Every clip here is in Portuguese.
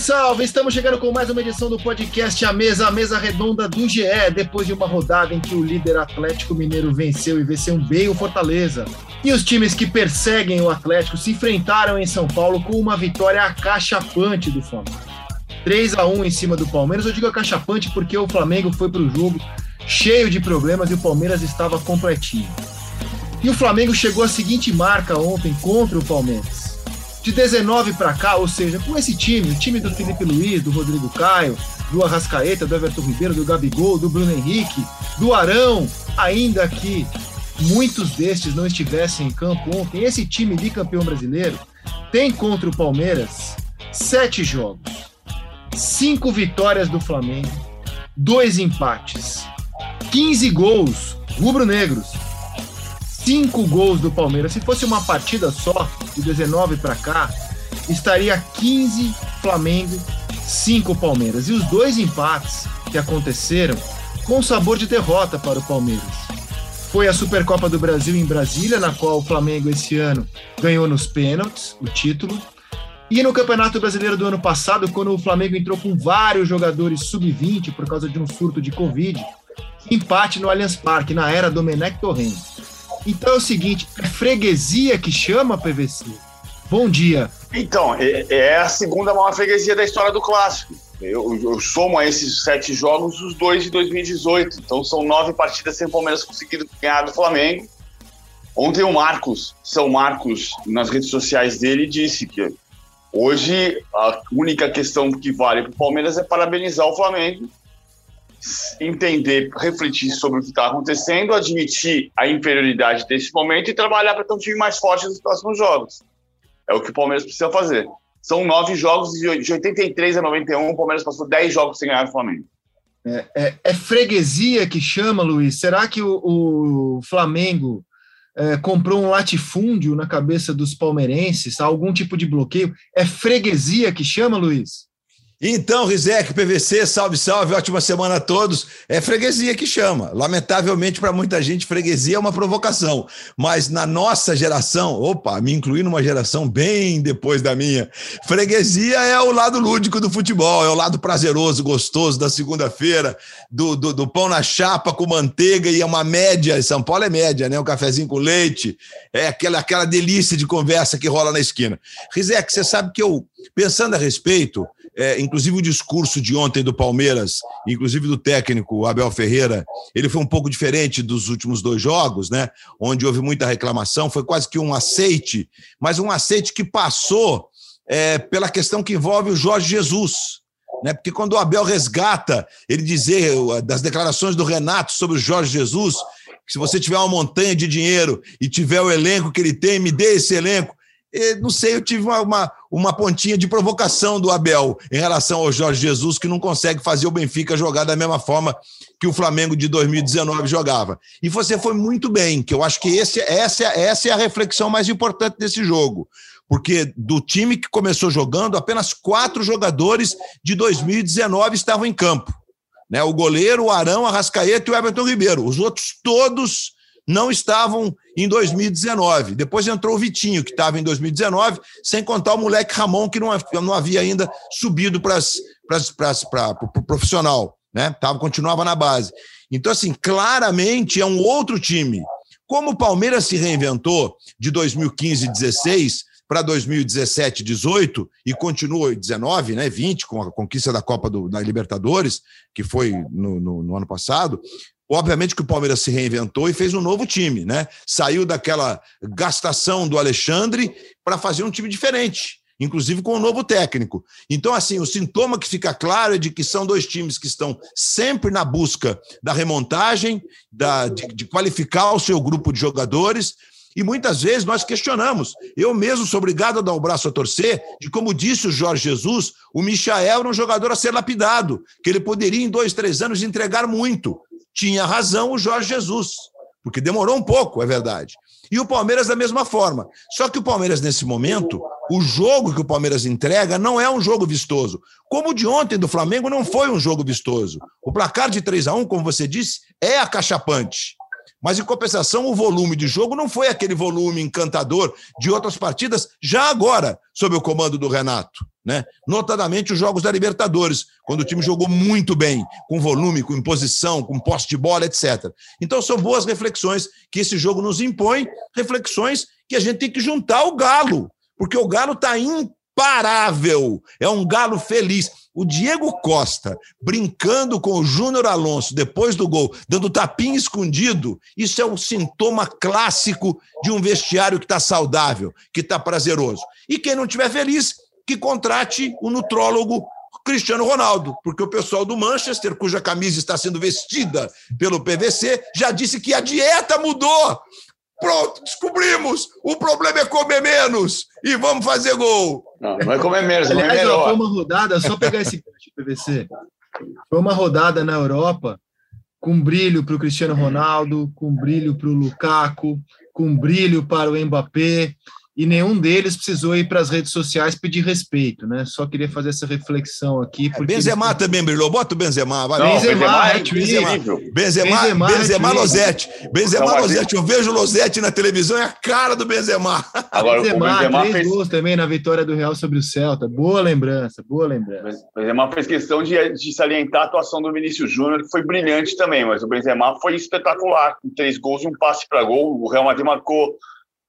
Salve, estamos chegando com mais uma edição do podcast A Mesa Redonda do GE, depois de uma rodada em que o líder Atlético Mineiro venceu bem o Fortaleza. E os times que perseguem o Atlético se enfrentaram em São Paulo com uma vitória acachapante do Flamengo. 3-1 em cima do Palmeiras, eu digo acachapante porque o Flamengo foi para o jogo cheio de problemas e o Palmeiras estava completinho. E o Flamengo chegou à seguinte marca ontem contra o Palmeiras. De 19 para cá, ou seja, com esse time, o time do Felipe Luiz, do Rodrigo Caio, do Arrascaeta, do Everton Ribeiro, do Gabigol, do Bruno Henrique, do Arão, ainda que muitos destes não estivessem em campo ontem, esse time bicampeão brasileiro tem contra o Palmeiras 7 jogos, 5 vitórias do Flamengo, 2 empates, 15 gols rubro-negros, 5 gols do Palmeiras. Se fosse uma partida só, de 19 para cá, estaria 15 Flamengo, 5 Palmeiras. E os 2 empates que aconteceram com sabor de derrota para o Palmeiras. Foi a Supercopa do Brasil em Brasília, na qual o Flamengo esse ano ganhou nos pênaltis o título. E no Campeonato Brasileiro do ano passado, quando o Flamengo entrou com vários jogadores sub-20 por causa de um surto de Covid, empate no Allianz Parque, na era Domenech Torrent. Então é o seguinte, é freguesia que chama PVC. Bom dia. Então, é a segunda maior freguesia da história do Clássico. Eu somo a esses 7 jogos os 2 de 2018. Então são 9 partidas sem o Palmeiras conseguir ganhar do Flamengo. Ontem o São Marcos, nas redes sociais dele, disse que hoje a única questão que vale para o Palmeiras é parabenizar o Flamengo, entender, refletir sobre o que está acontecendo, admitir a inferioridade desse momento e trabalhar para ter um time mais forte nos próximos jogos. É o que o Palmeiras precisa fazer. São 9 jogos, de 83 a 91, o Palmeiras passou 10 jogos sem ganhar o Flamengo. É freguesia que chama, Luiz? Será que o Flamengo comprou um latifúndio na cabeça dos palmeirenses? Algum tipo de bloqueio? É freguesia que chama, Luiz? Então, Rizek, PVC, salve, ótima semana a todos. É freguesia que chama. Lamentavelmente, para muita gente, freguesia é uma provocação. Mas na nossa geração, me incluí numa geração bem depois da minha, freguesia é o lado lúdico do futebol, é o lado prazeroso, gostoso da segunda-feira, do pão na chapa com manteiga e é uma média, em São Paulo é média, né? Um cafezinho com leite, é aquela delícia de conversa que rola na esquina. Rizek, você sabe que eu, pensando a respeito, inclusive o discurso de ontem do Palmeiras, inclusive do técnico Abel Ferreira, ele foi um pouco diferente dos últimos 2 jogos, né? Onde houve muita reclamação, foi quase que um aceite, mas um aceite que passou pela questão que envolve o Jorge Jesus, né? Porque quando o Abel resgata, ele dizer das declarações do Renato sobre o Jorge Jesus, que se você tiver uma montanha de dinheiro e tiver o elenco que ele tem, me dê esse elenco. Não sei, eu tive uma pontinha de provocação do Abel em relação ao Jorge Jesus, que não consegue fazer o Benfica jogar da mesma forma que o Flamengo de 2019 jogava. E você foi muito bem, que eu acho que essa é a reflexão mais importante desse jogo. Porque do time que começou jogando, apenas 4 jogadores de 2019 estavam em campo. Né? O goleiro, o Arão, a Arrascaeta e o Everton Ribeiro. Os outros todos não estavam em 2019. Depois entrou o Vitinho, que estava em 2019, sem contar o moleque Ramon, que não havia ainda subido para o profissional, né? Continuava na base. Então, assim, claramente é um outro time. Como o Palmeiras se reinventou de 2015-16 para 2017-18 e continuou em 19, né, 20, com a conquista da Copa da Libertadores, que foi no ano passado, obviamente que o Palmeiras se reinventou e fez um novo time, né? Saiu daquela gastação do Alexandre para fazer um time diferente, inclusive com um novo técnico. Então, assim, o sintoma que fica claro é de que são 2 times que estão sempre na busca da remontagem, de qualificar o seu grupo de jogadores. E muitas vezes nós questionamos. Eu mesmo sou obrigado a dar o braço a torcer de, como disse o Jorge Jesus, o Michael era um jogador a ser lapidado, que ele poderia, em 2-3 anos, entregar muito. Tinha razão o Jorge Jesus, porque demorou um pouco, é verdade. E o Palmeiras da mesma forma. Só que o Palmeiras, nesse momento, o jogo que o Palmeiras entrega não é um jogo vistoso. Como o de ontem do Flamengo não foi um jogo vistoso. O placar de 3-1, como você disse, é acachapante. Mas, em compensação, o volume de jogo não foi aquele volume encantador de outras partidas, já agora, sob o comando do Renato, né? Notadamente os jogos da Libertadores, quando o time jogou muito bem, com volume, com imposição, com posse de bola, etc. Então, são boas reflexões que esse jogo nos impõe, reflexões que a gente tem que juntar ao Galo, porque o Galo está imparável, é um Galo feliz. O Diego Costa brincando com o Júnior Alonso depois do gol, dando tapinha escondido, isso é um sintoma clássico de um vestiário que está saudável, que está prazeroso. E quem não estiver feliz, que contrate o nutrólogo Cristiano Ronaldo, porque o pessoal do Manchester, cuja camisa está sendo vestida pelo PVC, já disse que a dieta mudou. Pronto, descobrimos. O problema é comer menos e vamos fazer gol. Não, não é comer menos, aliás, é melhor. Foi uma rodada, só pegar esse gancho, PVC. Foi uma rodada na Europa com brilho para o Cristiano Ronaldo, com brilho para o Lukaku, com brilho para o Mbappé, e nenhum deles precisou ir para as redes sociais pedir respeito, né? Só queria fazer essa reflexão aqui. Porque Benzema eles... também brilhou, bota o Benzema. Vai. Não, Benzema, Lozete. Benzema, Lozete. Eu vejo o Lozete na televisão, é a cara do Benzema. Agora, Benzema fez gols também na vitória do Real sobre o Celta. Boa lembrança, boa lembrança. O Benzema fez questão de salientar a atuação do Vinícius Júnior, que foi brilhante também, mas o Benzema foi espetacular, com 3 gols e 1 passe para gol. O Real Madrid marcou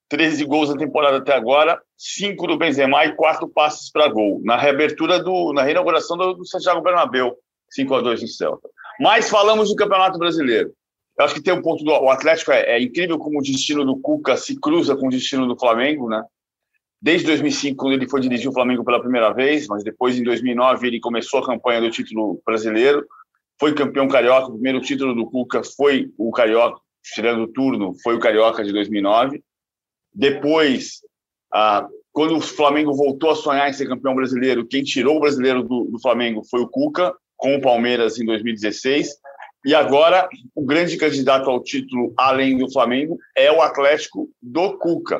13 gols na temporada até agora, 5 do Benzema e 4 passes para gol. Na reabertura, na reinauguração do Santiago Bernabéu, 5-2 no Celta. Mas falamos do Campeonato Brasileiro. Eu acho que tem um ponto do Atlético, é incrível como o destino do Cuca se cruza com o destino do Flamengo, né? Desde 2005, quando ele foi dirigir o Flamengo pela primeira vez, mas depois, em 2009, ele começou a campanha do título brasileiro, foi campeão carioca, o primeiro título do Cuca foi o carioca, tirando o turno, foi o carioca de 2009. Depois, quando o Flamengo voltou a sonhar em ser campeão brasileiro, quem tirou o brasileiro do Flamengo foi o Cuca, com o Palmeiras em 2016. E agora, o grande candidato ao título, além do Flamengo, é o Atlético do Cuca.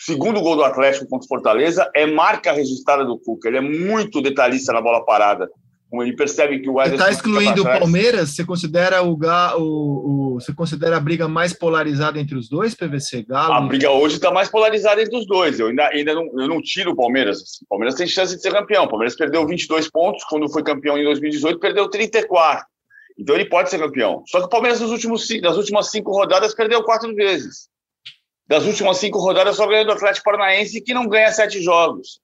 O segundo gol do Atlético contra o Fortaleza é marca registrada do Cuca. Ele é muito detalhista na bola parada. Ele percebe que o Wesley... Você está excluindo o Palmeiras? Você considera, você considera a briga mais polarizada entre os dois, PVC, Galo? A briga hoje está mais polarizada entre os dois. Eu não tiro o Palmeiras. O Palmeiras tem chance de ser campeão. O Palmeiras perdeu 22 pontos. Quando foi campeão em 2018, perdeu 34. Então ele pode ser campeão. Só que o Palmeiras, nas últimas 5 rodadas, perdeu 4 vezes. Das últimas 5 rodadas, só ganhou do Atlético Paranaense, que não ganha 7 jogos.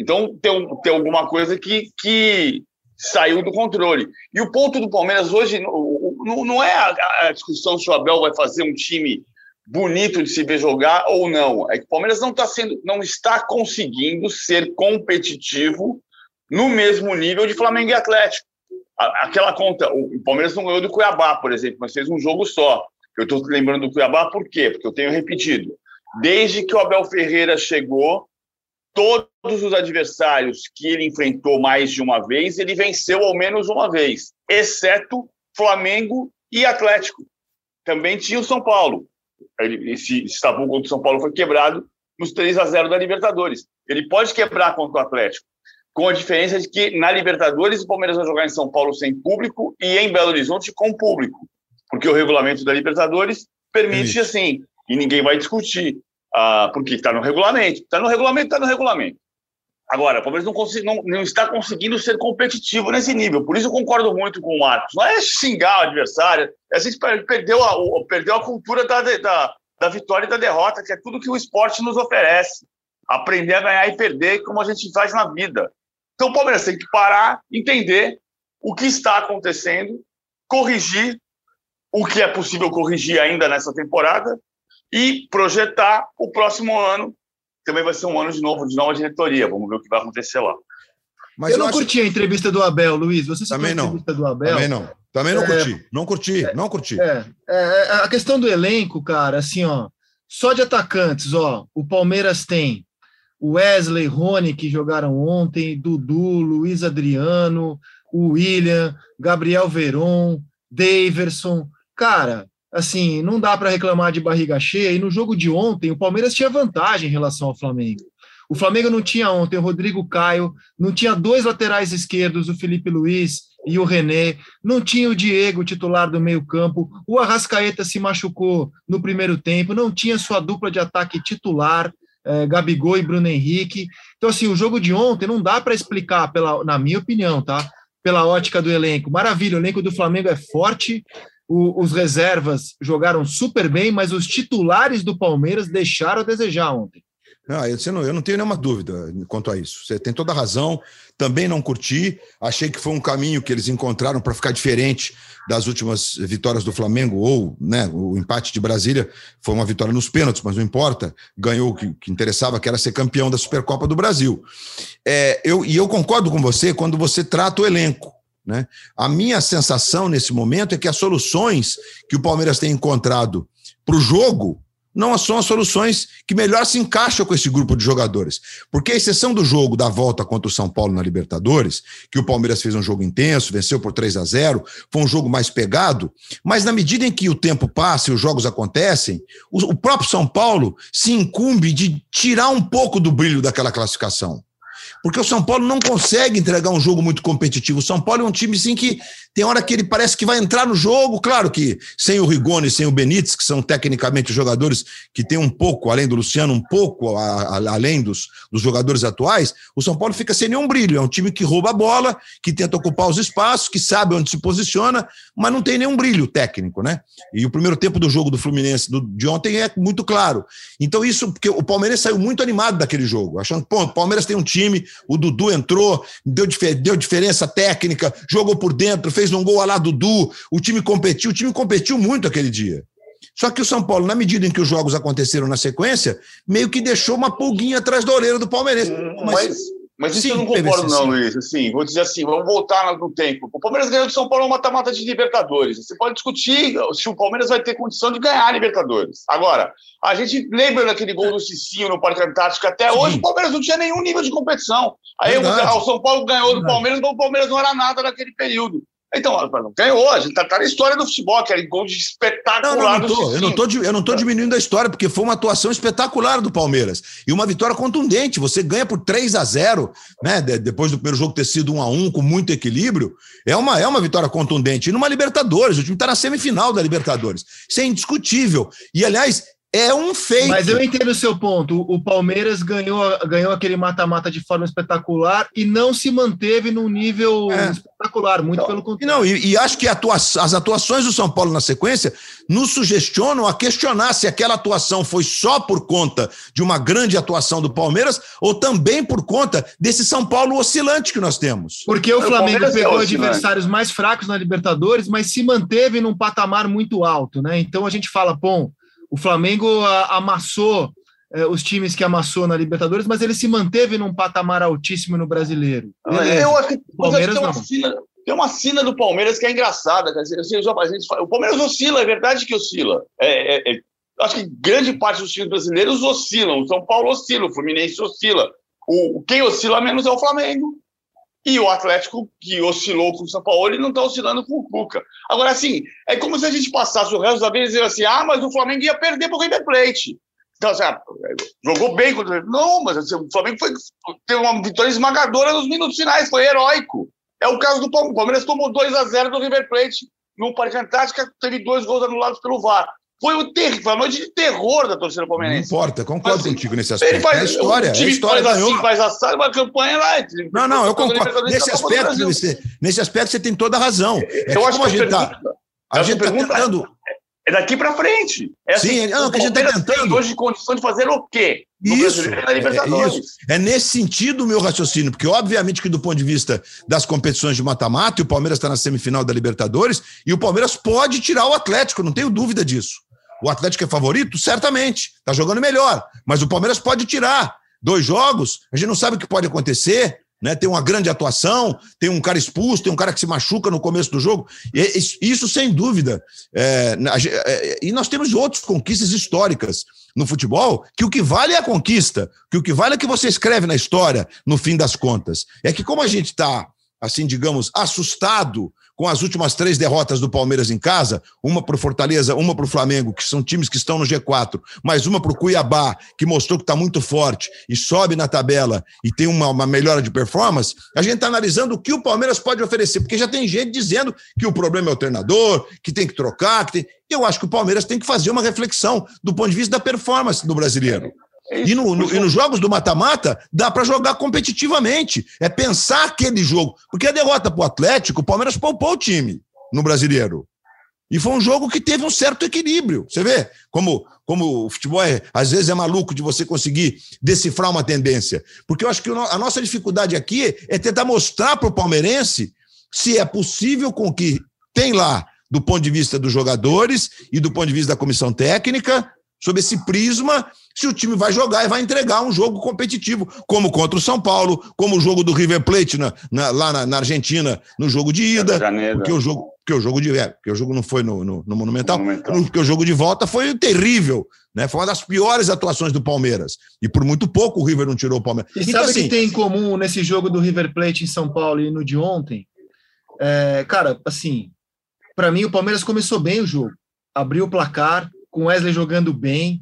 Então tem alguma coisa que saiu do controle. E o ponto do Palmeiras hoje não é a discussão se o Abel vai fazer um time bonito de se ver jogar ou não. É que o Palmeiras não está conseguindo ser competitivo no mesmo nível de Flamengo e Atlético. Aquela conta, o Palmeiras não ganhou do Cuiabá, por exemplo, mas fez um jogo só. Eu estou lembrando do Cuiabá por quê? Porque eu tenho repetido. Desde que o Abel Ferreira chegou, todos os adversários que ele enfrentou mais de uma vez, ele venceu ao menos uma vez, exceto Flamengo e Atlético. Também tinha o São Paulo. Esse tabu contra o São Paulo foi quebrado nos 3-0 da Libertadores. Ele pode quebrar contra o Atlético, com a diferença de que na Libertadores o Palmeiras vai jogar em São Paulo sem público e em Belo Horizonte com público, porque o regulamento da Libertadores permite assim, e ninguém vai discutir. Porque está no regulamento. Agora, o Palmeiras não está conseguindo ser competitivo nesse nível. Por isso eu concordo muito com o Marcos. Não é xingar o adversário. A gente perdeu a cultura da vitória e da derrota, que é tudo que o esporte nos oferece. Aprender a ganhar e perder, como a gente faz na vida. Então o Palmeiras tem que parar, entender o que está acontecendo, corrigir o que é possível corrigir ainda nessa temporada, e projetar o próximo ano, também vai ser um ano de nova diretoria, vamos ver o que vai acontecer lá. Mas eu não curti a entrevista do Abel, Luiz, você sabe a entrevista do Abel? Também não curti. A questão do elenco, cara, assim, ó, só de atacantes, ó, o Palmeiras tem o Wesley, Rony, que jogaram ontem, Dudu, Luiz Adriano, o William, Gabriel Veron, Daverson, cara... Assim, não dá para reclamar de barriga cheia. E no jogo de ontem, o Palmeiras tinha vantagem em relação ao Flamengo. O Flamengo não tinha ontem o Rodrigo Caio, não tinha 2 laterais esquerdos, o Felipe Luiz e o René, não tinha o Diego, titular do meio-campo, o Arrascaeta se machucou no primeiro tempo, não tinha sua dupla de ataque titular, Gabigol e Bruno Henrique. Então, assim, o jogo de ontem não dá para explicar, na minha opinião, tá? Pela ótica do elenco. Maravilha, o elenco do Flamengo é forte, os reservas jogaram super bem, mas os titulares do Palmeiras deixaram a desejar ontem. Ah, eu não tenho nenhuma dúvida quanto a isso. Você tem toda a razão. Também não curti. Achei que foi um caminho que eles encontraram para ficar diferente das últimas vitórias do Flamengo, ou, né, o empate de Brasília foi uma vitória nos pênaltis, mas não importa. Ganhou o que interessava, que era ser campeão da Supercopa do Brasil. Eu concordo com você quando você trata o elenco, né? A minha sensação nesse momento é que as soluções que o Palmeiras tem encontrado para o jogo não são as soluções que melhor se encaixam com esse grupo de jogadores. Porque a exceção do jogo da volta contra o São Paulo na Libertadores, que o Palmeiras fez um jogo intenso, venceu por 3-0, foi um jogo mais pegado, mas na medida em que o tempo passa e os jogos acontecem, o próprio São Paulo se incumbe de tirar um pouco do brilho daquela classificação. Porque o São Paulo não consegue entregar um jogo muito competitivo. O São Paulo é um time, sim, que tem hora que ele parece que vai entrar no jogo. Claro que sem o Rigoni, sem o Benítez, que são tecnicamente os jogadores que tem um pouco, além do Luciano, um pouco além dos jogadores atuais, o São Paulo fica sem nenhum brilho. É um time que rouba a bola, que tenta ocupar os espaços, que sabe onde se posiciona, mas não tem nenhum brilho técnico, né? E o primeiro tempo do jogo do Fluminense de ontem é muito claro. Então isso, porque o Palmeiras saiu muito animado daquele jogo, achando que, pô, o Palmeiras tem um time. O Dudu entrou, deu diferença técnica, jogou por dentro, fez um gol à lá Dudu, o time competiu muito aquele dia. Só que o São Paulo, na medida em que os jogos aconteceram na sequência, meio que deixou uma pulguinha atrás da orelha do Palmeirense. Mas isso sim, eu não concordo não, Luiz. Assim, vou dizer assim, vamos voltar no tempo. O Palmeiras ganhou do São Paulo um mata-mata de Libertadores. Você pode discutir se o Palmeiras vai ter condição de ganhar a Libertadores. Agora, a gente lembra daquele gol do Cicinho no Parque Antártico. Até hoje, o Palmeiras não tinha nenhum nível de competição. Aí o São Paulo ganhou do Palmeiras, mas o Palmeiras não era nada naquele período. Então, ganhou, a gente tá na história do futebol, que era gol de espetacular. Eu não estou diminuindo a história, porque foi uma atuação espetacular do Palmeiras. E uma vitória contundente, você ganha por 3-0, né? Depois do primeiro jogo ter sido 1-1, com muito equilíbrio, é uma vitória contundente. E numa Libertadores, o time tá na semifinal da Libertadores. Isso é indiscutível. E, aliás, é um feito. Mas eu entendo o seu ponto. O Palmeiras ganhou aquele mata-mata de forma espetacular e não se manteve num nível espetacular, muito pelo contrário. Não, e acho que as atuações do São Paulo na sequência nos sugestionam a questionar se aquela atuação foi só por conta de uma grande atuação do Palmeiras ou também por conta desse São Paulo oscilante que nós temos. Porque o Flamengo pegou adversários mais fracos na Libertadores, mas se manteve num patamar muito alto, né? Então a gente fala, bom, o Flamengo amassou os times que amassou na Libertadores, mas ele se manteve num patamar altíssimo no Brasileiro. Eu acho que tem uma sina do Palmeiras que é engraçada. Quer dizer, o Palmeiras oscila, é verdade que oscila. Acho que grande parte dos times brasileiros oscilam. O São Paulo oscila, o Fluminense oscila. Quem oscila menos é o Flamengo. E o Atlético, que oscilou com o São Paulo, ele não está oscilando com o Cuca. Agora, assim, é como se a gente passasse o resto da vez e dizer assim, mas o Flamengo ia perder para o River Plate. Então, assim, jogou bem contra o River Plate. Não, mas assim, o Flamengo teve uma vitória esmagadora nos minutos finais, foi heróico. É o caso do Palmeiras. O Palmeiras tomou 2-0 do River Plate no Parque Antártico, teve 2 gols anulados pelo VAR. Foi a noite de terror da torcida palmeirense. Não importa, concordo assim, contigo nesse aspecto. Ele faz, é a história, o time é a história faz assim, faz assado, uma campanha lá. Não, eu concordo. Nesse aspecto, você tem toda a razão. Eu acho que a gente está tentando... É daqui para frente. Sim, que a gente está tentando... Hoje, condição de fazer o quê? Isso. É nesse sentido o meu raciocínio, porque obviamente que do ponto de vista das competições de mata-mata, o Palmeiras está na semifinal da Libertadores, e o Palmeiras pode tirar o Atlético, não tenho dúvida disso. O Atlético é favorito? Certamente. Está jogando melhor. Mas o Palmeiras pode tirar 2 jogos. A gente não sabe o que pode acontecer, né? Tem uma grande atuação, tem um cara expulso, tem um cara que se machuca no começo do jogo. Isso sem dúvida. E nós temos outras conquistas históricas no futebol, que o que vale é a conquista, que o que vale é que você escreve na história, no fim das contas. É que como a gente está, assim, digamos, assustado com as últimas 3 derrotas do Palmeiras em casa, uma para o Fortaleza, uma para o Flamengo, que são times que estão no G4, mas uma para o Cuiabá, que mostrou que está muito forte e sobe na tabela e tem uma melhora de performance, a gente está analisando o que o Palmeiras pode oferecer, porque já tem gente dizendo que o problema é o treinador, que tem que trocar, que tem... Eu acho que o Palmeiras tem que fazer uma reflexão do ponto de vista da performance do brasileiro. E, e nos jogos do mata-mata, dá para jogar competitivamente. É pensar aquele jogo. Porque a derrota para o Atlético, o Palmeiras poupou o time no brasileiro. E foi um jogo que teve um certo equilíbrio. Você vê como o futebol às vezes é maluco de você conseguir decifrar uma tendência. Porque eu acho que a nossa dificuldade aqui é tentar mostrar para o palmeirense se é possível com o que tem lá, do ponto de vista dos jogadores e do ponto de vista da comissão técnica, sob esse prisma, se o time vai jogar e vai entregar um jogo competitivo, como contra o São Paulo, como o jogo do River Plate lá na Argentina, no jogo de ida, porque o jogo não foi no Monumental, porque o jogo de volta foi terrível, né? Foi uma das piores atuações do Palmeiras, e por muito pouco o River não tirou o Palmeiras. E então, sabe o que tem em comum nesse jogo do River Plate em São Paulo e no de ontem? Cara, assim, para mim o Palmeiras começou bem o jogo, abriu o placar, com Wesley jogando bem.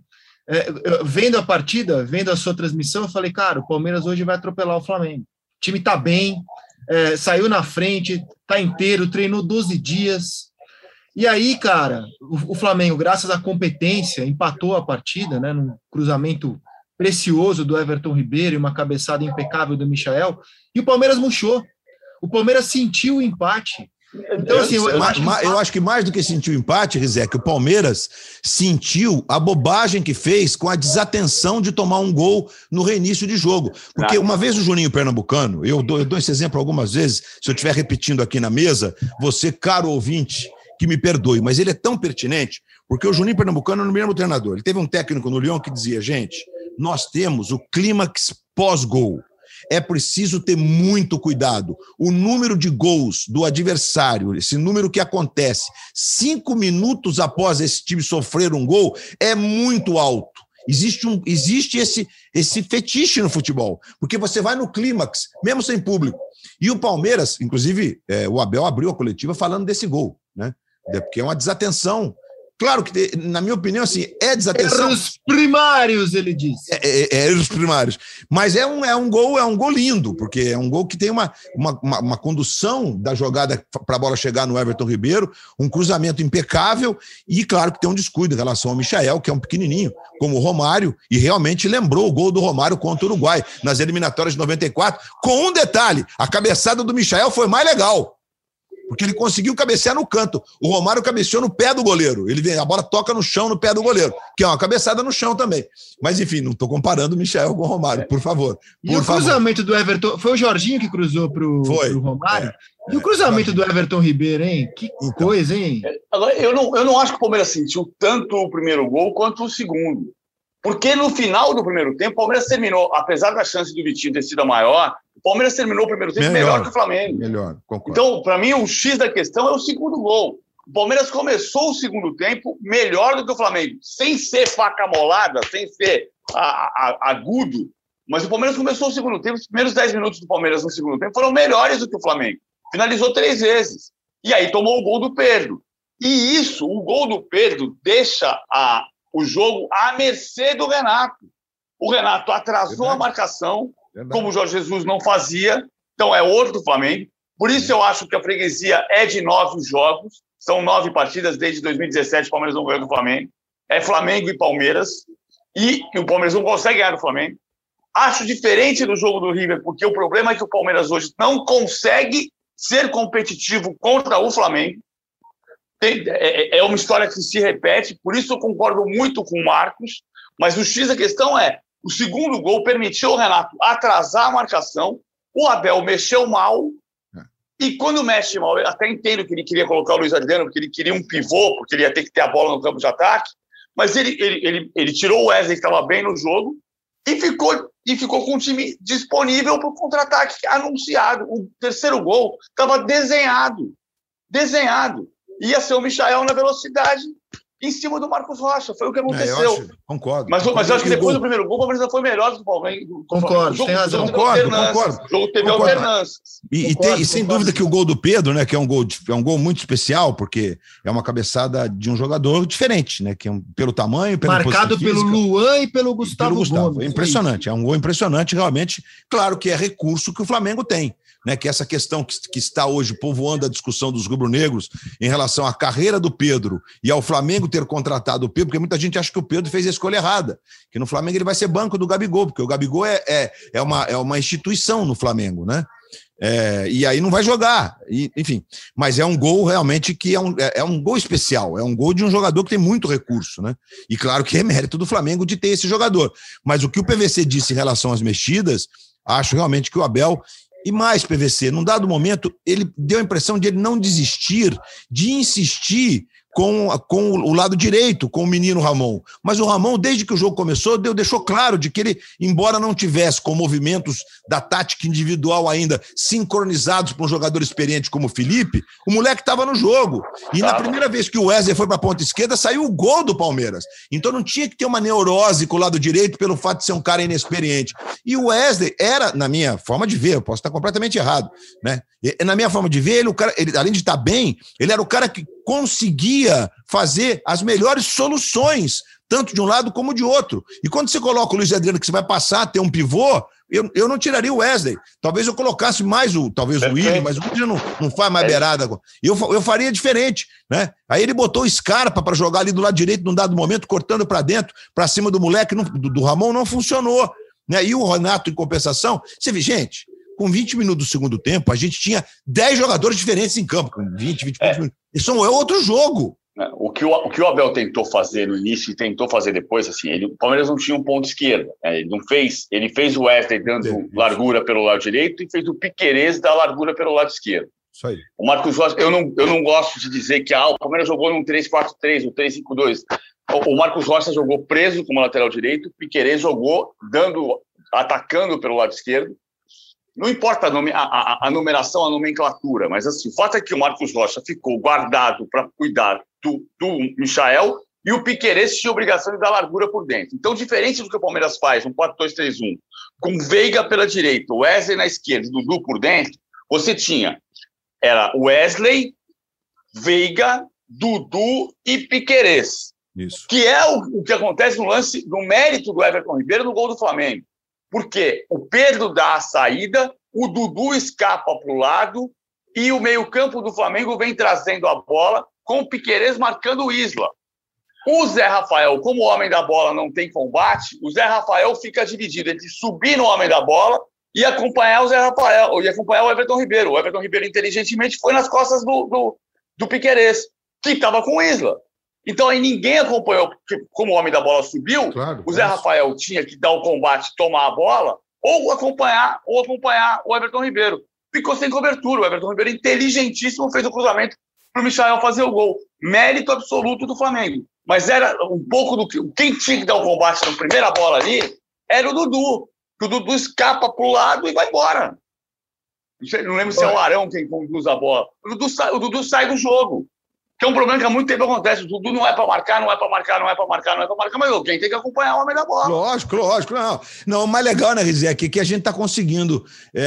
Vendo a partida, vendo a sua transmissão, eu falei, cara, o Palmeiras hoje vai atropelar o Flamengo. O time tá bem, saiu na frente, tá inteiro, treinou 12 dias. E aí, cara, o Flamengo, graças à competência, empatou a partida, né, num cruzamento precioso do Everton Ribeiro e uma cabeçada impecável do Michael, e o Palmeiras murchou. O Palmeiras sentiu o empate. Então, assim, eu acho que mais do que sentiu o empate, Rizek, o Palmeiras sentiu a bobagem que fez com a desatenção de tomar um gol no reinício de jogo. Porque uma vez o Juninho Pernambucano, eu dou esse exemplo algumas vezes, se eu estiver repetindo aqui na mesa, você, caro ouvinte, que me perdoe, mas ele é tão pertinente, porque o Juninho Pernambucano era o mesmo treinador. Ele teve um técnico no Lyon que dizia, gente, nós temos o clímax pós-gol. É preciso ter muito cuidado. O número de gols do adversário, esse número que acontece 5 minutos após esse time sofrer um gol, é muito alto. Existe esse fetiche no futebol, porque você vai no clímax, mesmo sem público. E o Palmeiras, inclusive, o Abel abriu a coletiva falando desse gol, né? Porque é uma desatenção. Claro que, na minha opinião, assim, é desatenção. Erros primários, ele disse. Erros primários. Mas é um gol lindo, porque é um gol que tem uma condução da jogada para a bola chegar no Everton Ribeiro, um cruzamento impecável e, claro, que tem um descuido em relação ao Michael, que é um pequenininho, como o Romário, e realmente lembrou o gol do Romário contra o Uruguai, nas eliminatórias de 94, com um detalhe, a cabeçada do Michael foi mais legal. Porque ele conseguiu cabecear no canto. O Romário cabeceou no pé do goleiro. A bola toca no chão, no pé do goleiro. Que é uma cabeçada no chão também. Mas, enfim, não estou comparando o Michael com o Romário, por favor. E o cruzamento do Everton... Foi o Jorginho que cruzou para o Romário? E o cruzamento do Everton Ribeiro, hein? Que coisa, hein? Agora, eu não acho que o Palmeiras sentiu tanto o primeiro gol quanto o segundo. Porque no final do primeiro tempo, o Palmeiras terminou, apesar da chance do Vitinho ter sido a maior, o Palmeiras terminou o primeiro tempo melhor que o Flamengo. Melhor, concordo. Então, para mim, o X da questão é o segundo gol. O Palmeiras começou o segundo tempo melhor do que o Flamengo, sem ser faca molada, sem ser agudo, mas o Palmeiras começou o segundo tempo, os primeiros 10 minutos do Palmeiras no segundo tempo foram melhores do que o Flamengo. Finalizou 3 vezes. E aí tomou o gol do Pedro. E isso, o gol do Pedro, deixa o jogo à mercê do Renato. O Renato atrasou a marcação, como o Jorge Jesus não fazia, então é outro do Flamengo. Por isso eu acho que a freguesia é de 9 jogos, são 9 partidas desde 2017, o Palmeiras não ganhou do Flamengo. É Flamengo e Palmeiras, e o Palmeiras não consegue ganhar do Flamengo. Acho diferente do jogo do River, porque o problema é que o Palmeiras hoje não consegue ser competitivo contra o Flamengo. É uma história que se repete, por isso eu concordo muito com o Marcos, mas o X da questão é, o segundo gol permitiu o Renato atrasar a marcação, o Abel mexeu mal, e quando mexe mal, eu até entendo que ele queria colocar o Luiz Adriano, porque ele queria um pivô, porque ele ia ter que ter a bola no campo de ataque, mas ele tirou o Wesley, que estava bem no jogo, e ficou com o time disponível para o contra-ataque anunciado. O terceiro gol estava desenhado. Ia ser o Michael na velocidade em cima do Marcos Rocha. Foi o que aconteceu. Concordo. Mas eu acho que depois do primeiro gol, o Palmeiras foi melhor do que o Palmeiras. Concordo, tem razão. Concordo. O jogo teve alternância. E sem dúvida que o gol do Pedro, né, que é um gol muito especial, porque é uma cabeçada de um jogador diferente, né, que é pelo tamanho, pelo marcado pelo Luan e pelo Gustavo Gomes. É impressionante, é um gol impressionante, realmente. Claro que é recurso que o Flamengo tem, né, que essa questão que está hoje povoando a discussão dos rubro-negros em relação à carreira do Pedro e ao Flamengo ter contratado o Pedro, porque muita gente acha que o Pedro fez a escolha errada, que no Flamengo ele vai ser banco do Gabigol, porque o Gabigol é uma instituição no Flamengo, né? E aí não vai jogar, enfim. Mas é um gol realmente que é um gol especial, é um gol de um jogador que tem muito recurso, né? E claro que é mérito do Flamengo de ter esse jogador. Mas o que o PVC disse em relação às mexidas, acho realmente que o Abel... E mais, PVC, num dado momento, ele deu a impressão de ele não desistir, de insistir com o lado direito, com o menino Ramon. Mas o Ramon, desde que o jogo começou, deixou claro de que ele, embora não tivesse com movimentos da tática individual ainda sincronizados para um jogador experiente como o Felipe, o moleque estava no jogo. E na primeira vez que o Wesley foi para a ponta esquerda, saiu o gol do Palmeiras. Então não tinha que ter uma neurose com o lado direito pelo fato de ser um cara inexperiente. E o Wesley era, na minha forma de ver, eu posso estar completamente errado, né? E, na minha forma de ver, ele, além de estar bem, ele era o cara que conseguia fazer as melhores soluções, tanto de um lado como de outro. E quando você coloca o Luiz Adriano, que você vai passar a ter um pivô, eu não tiraria o Wesley. Talvez eu colocasse mais o William, mas o William não faz mais beirada. Eu faria diferente, né? Aí ele botou o Scarpa para jogar ali do lado direito num dado momento, cortando para dentro, para cima do moleque, do Ramon, não funcionou, né? E o Renato, em compensação, você viu, gente, com 20 minutos do segundo tempo, a gente tinha 10 jogadores diferentes em campo, com 20 minutos. Isso é outro jogo. O que o Abel tentou fazer no início e tentou fazer depois, assim, o Palmeiras não tinha um ponto esquerdo, né? Ele fez o Wesley dando largura pelo lado direito e fez o Piquerez dar largura pelo lado esquerdo. Isso aí. O Marcos Rocha, eu não gosto de dizer que o Palmeiras jogou num 3-4-3 ou 3-5-2. O Marcos Rocha jogou preso como lateral direito, o Piquerez jogou atacando pelo lado esquerdo. Não importa a numeração, a nomenclatura, mas assim, o fato é que o Marcos Rocha ficou guardado para cuidar do Michael e o Piquerez tinha obrigação de dar largura por dentro. Então, diferente do que o Palmeiras faz, um 4-2-3-1, com Veiga pela direita, Wesley na esquerda e Dudu por dentro, você tinha Wesley, Veiga, Dudu e Piquerez. Isso. Que é o que acontece no lance, no mérito do Everton Ribeiro no gol do Flamengo. Porque o Pedro dá a saída, o Dudu escapa para o lado e o meio-campo do Flamengo vem trazendo a bola com o Piquerez marcando o Isla. O Zé Rafael, como o homem da bola não tem combate, o Zé Rafael fica dividido entre subir no homem da bola e acompanhar o Zé Rafael, e acompanhar o Everton Ribeiro. O Everton Ribeiro, inteligentemente, foi nas costas do Piquerez, que estava com o Isla. Então aí ninguém acompanhou, porque como o homem da bola subiu, claro, o Zé Rafael tinha que dar o combate, tomar a bola, ou acompanhar o Everton Ribeiro. Ficou sem cobertura, o Everton Ribeiro inteligentíssimo fez o cruzamento para o Michael fazer o gol. Mérito absoluto do Flamengo. Mas era um pouco do que... Quem tinha que dar o combate na primeira bola ali era o Dudu, que o Dudu escapa para o lado e vai embora. Não lembro se é o Arão quem conduz a bola. O Dudu sai do jogo. Que é um problema que há muito tempo acontece. O Dudu não é para marcar, não é para marcar, mas alguém tem que acompanhar o homem da bola. Lógico. Não, o mais legal, né, Rizé, que a gente está conseguindo,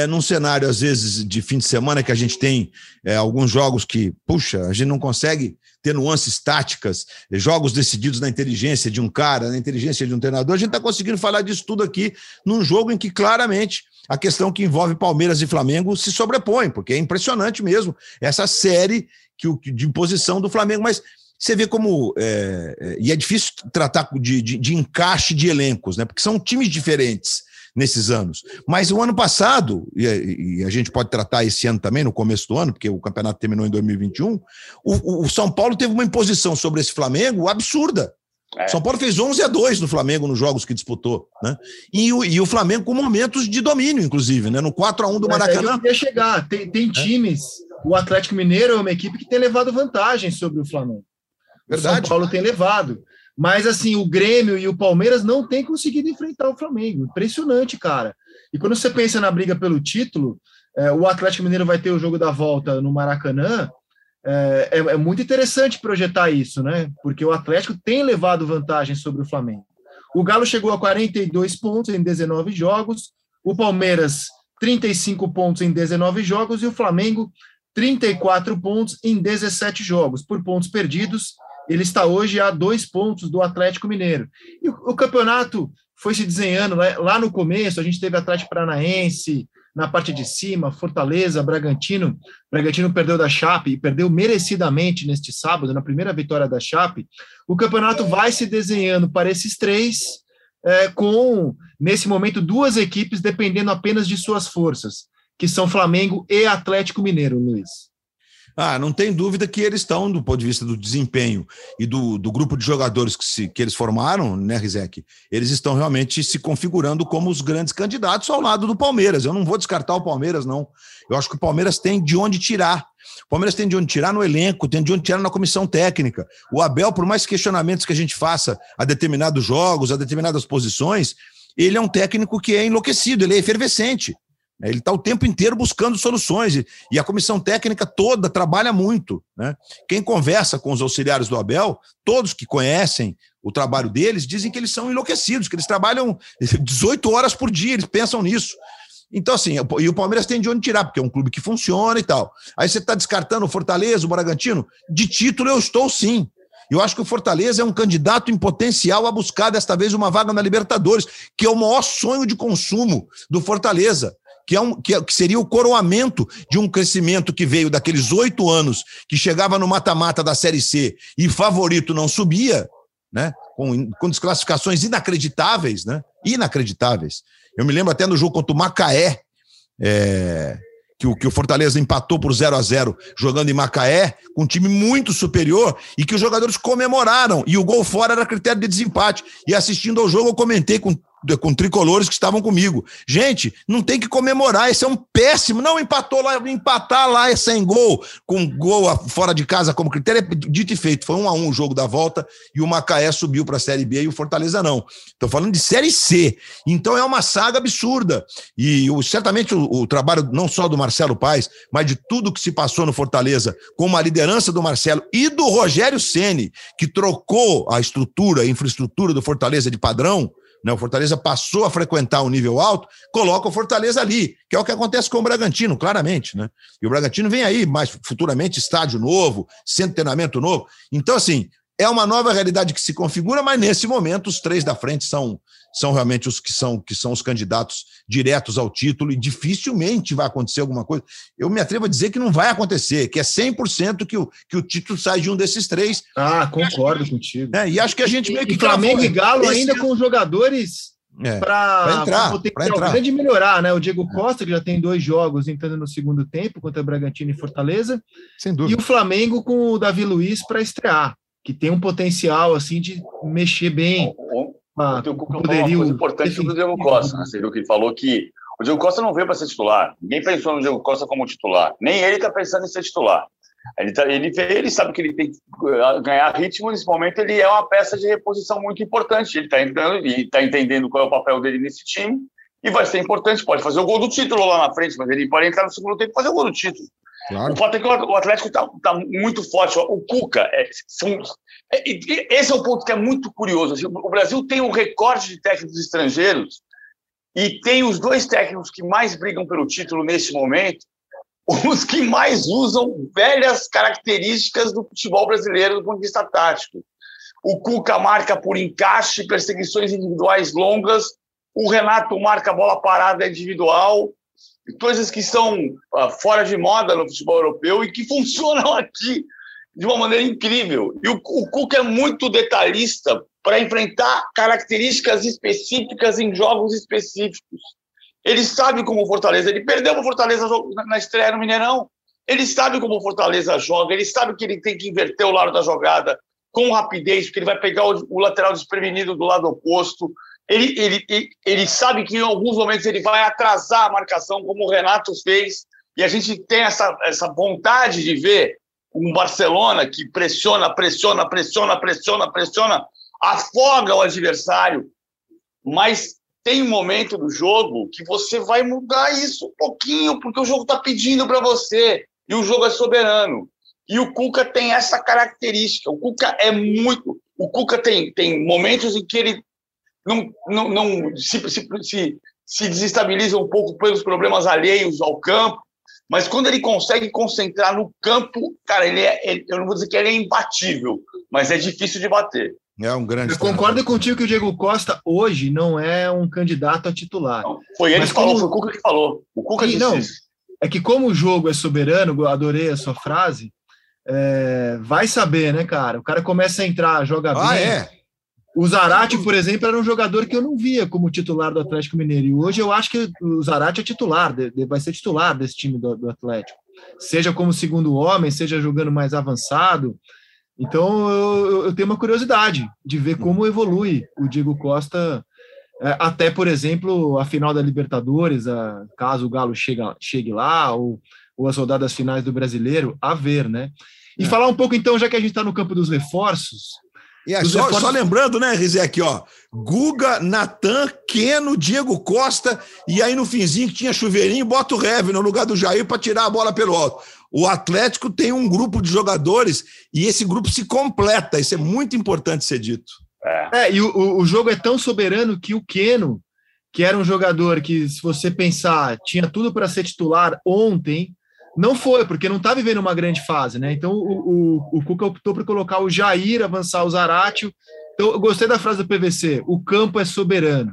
num cenário, às vezes, de fim de semana, que a gente tem alguns jogos que, puxa, a gente não consegue ter nuances táticas, jogos decididos na inteligência de um cara, na inteligência de um treinador. A gente está conseguindo falar disso tudo aqui num jogo em que, claramente, a questão que envolve Palmeiras e Flamengo se sobrepõe, porque é impressionante mesmo essa série de imposição do Flamengo, mas você vê como... e é difícil tratar de encaixe de elencos, né? Porque são times diferentes nesses anos. Mas o ano passado, e a gente pode tratar esse ano também, no começo do ano, porque o campeonato terminou em 2021, o São Paulo teve uma imposição sobre esse Flamengo absurda. São Paulo fez 11-2 no Flamengo nos jogos que disputou, né? E o Flamengo com momentos de domínio, inclusive, né? No 4-1 do Maracanã. Eu queria chegar. Tem times... O Atlético Mineiro é uma equipe que tem levado vantagem sobre o Flamengo. Verdade. O São Paulo tem levado. Mas, assim, o Grêmio e o Palmeiras não têm conseguido enfrentar o Flamengo. Impressionante, cara. E quando você pensa na briga pelo título, o Atlético Mineiro vai ter o jogo da volta no Maracanã. É muito interessante projetar isso, né? Porque o Atlético tem levado vantagem sobre o Flamengo. O Galo chegou a 42 pontos em 19 jogos, o Palmeiras 35 pontos em 19 jogos e o Flamengo 34 pontos em 17 jogos. Por pontos perdidos, ele está hoje a 2 pontos do Atlético Mineiro. E o campeonato foi se desenhando, né? Lá no começo a gente teve Atlético Paranaense na parte de cima, Fortaleza, Bragantino. Bragantino perdeu da Chape e perdeu merecidamente neste sábado, na primeira vitória da Chape. O campeonato vai se desenhando para esses três, com, nesse momento, 2 equipes dependendo apenas de suas forças, que são Flamengo e Atlético Mineiro, Luiz. Ah, não tem dúvida que eles estão, do ponto de vista do desempenho e do grupo de jogadores que eles formaram, né, Rizek? Eles estão realmente se configurando como os grandes candidatos ao lado do Palmeiras. Eu não vou descartar o Palmeiras, não. Eu acho que o Palmeiras tem de onde tirar. O Palmeiras tem de onde tirar no elenco, tem de onde tirar na comissão técnica. O Abel, por mais questionamentos que a gente faça a determinados jogos, a determinadas posições, ele é um técnico que é enlouquecido, ele é efervescente. Ele está o tempo inteiro buscando soluções e a comissão técnica toda trabalha muito, né? Quem conversa com os auxiliares do Abel, todos que conhecem o trabalho deles, dizem que eles são enlouquecidos, que eles trabalham 18 horas por dia, eles pensam nisso. Então, assim, e o Palmeiras tem de onde tirar, porque é um clube que funciona e tal. Aí você está descartando o Fortaleza, o Bragantino? De título eu estou, sim. Eu acho que o Fortaleza é um candidato em potencial a buscar, desta vez, uma vaga na Libertadores, que é o maior sonho de consumo do Fortaleza. Que seria o coroamento de um crescimento que veio daqueles 8 anos que chegava no mata-mata da Série C e favorito não subia, né? Com desclassificações inacreditáveis, né? Inacreditáveis. Eu me lembro até no jogo contra o Macaé, que o Fortaleza empatou por 0-0 jogando em Macaé, com um time muito superior e que os jogadores comemoraram e o gol fora era critério de desempate. E assistindo ao jogo eu comentei com tricolores que estavam comigo. Gente, não tem que comemorar, esse é um péssimo, não empatou lá, empatar lá é sem gol, com gol fora de casa como critério, dito e feito, foi 1-1 o jogo da volta e o Macaé subiu para a Série B e o Fortaleza não. Estou falando de Série C, então é uma saga absurda e certamente o trabalho não só do Marcelo Paes, mas de tudo que se passou no Fortaleza, com a liderança do Marcelo e do Rogério Ceni, que trocou a estrutura, a infraestrutura do Fortaleza de padrão. O Fortaleza passou a frequentar um nível alto, coloca o Fortaleza ali, que é o que acontece com o Bragantino, claramente, né? E o Bragantino vem aí, mais futuramente, estádio novo, centro de treinamento novo. Então, assim, é uma nova realidade que se configura, mas nesse momento os três da frente são realmente os que são os candidatos diretos ao título e dificilmente vai acontecer alguma coisa. Eu me atrevo a dizer que não vai acontecer, que é 100% que o título sai de um desses três. Ah, concordo contigo. Né? E acho que a gente meio que... Flamengo e Galo ainda com jogadores para potencial grande melhorar, né? O Diego Costa, que já tem 2 jogos entrando no segundo tempo contra Bragantino e Fortaleza. Sem dúvida. E o Flamengo com o Davi Luiz para estrear, que tem um potencial assim de mexer bem. O Cuca falou uma coisa importante sobre o Diego Costa, né? Você viu que ele falou que o Diego Costa não veio para ser titular, ninguém pensou no Diego Costa como titular, nem ele está pensando em ser titular. Ele sabe que ele tem que ganhar ritmo, nesse momento ele é uma peça de reposição muito importante, ele está entrando e está entendendo qual é o papel dele nesse time e vai ser importante, pode fazer o gol do título lá na frente, mas ele pode entrar no segundo tempo e fazer o gol do título. Claro. O fato é que o Atlético está muito forte. O Cuca, esse é um ponto que é muito curioso. Assim, o Brasil tem um recorde de técnicos estrangeiros e tem os 2 técnicos que mais brigam pelo título neste momento, os que mais usam velhas características do futebol brasileiro do ponto de vista tático. O Cuca marca por encaixe, perseguições individuais longas, o Renato marca bola parada individual, coisas que são fora de moda no futebol europeu e que funcionam aqui de uma maneira incrível. E o Cuca é muito detalhista para enfrentar características específicas em jogos específicos. Ele sabe como o Fortaleza... Ele perdeu o Fortaleza na estreia no Mineirão. Ele sabe como o Fortaleza joga, ele sabe que ele tem que inverter o lado da jogada com rapidez, porque ele vai pegar o lateral desprevenido do lado oposto. Ele sabe que em alguns momentos ele vai atrasar a marcação, como o Renato fez, e a gente tem essa vontade de ver um Barcelona que pressiona, afoga o adversário, mas tem um momento do jogo que você vai mudar isso um pouquinho, porque o jogo está pedindo para você, e o jogo é soberano. E o Cuca tem essa característica, o Cuca tem momentos em que ele se desestabiliza um pouco pelos problemas alheios ao campo, mas quando ele consegue concentrar no campo, cara, eu não vou dizer que ele é imbatível, mas é difícil de bater. É um grande. Eu concordo contigo que o Diego Costa hoje não é um candidato a titular. Não, foi ele foi o Cuca que falou. O Cuca disse não, isso. É que como o jogo é soberano, adorei a sua frase, vai saber, né, cara? O cara começa a entrar, joga bem. O Zarate, por exemplo, era um jogador que eu não via como titular do Atlético Mineiro. E hoje eu acho que o Zarate é titular, vai ser titular desse time do Atlético. Seja como segundo homem, seja jogando mais avançado. Então eu tenho uma curiosidade de ver como evolui o Diego Costa, até, por exemplo, a final da Libertadores, caso o Galo chegue lá, ou as rodadas finais do Brasileiro, a ver, né? E falar um pouco, então, já que a gente está no campo dos reforços... E aí, só lembrando, né, Rizé, aqui, ó, Guga, Natan, Keno, Diego Costa, e aí no finzinho que tinha chuveirinho, bota o Rev no lugar do Jair para tirar a bola pelo alto. O Atlético tem um grupo de jogadores e esse grupo se completa, isso é muito importante ser dito. E o jogo é tão soberano que o Keno, que era um jogador que, se você pensar, tinha tudo para ser titular ontem, não foi, porque não está vivendo uma grande fase, né? Então o Cuca optou por colocar o Jair, avançar o Zaratio. Então eu gostei da frase do PVC, o campo é soberano.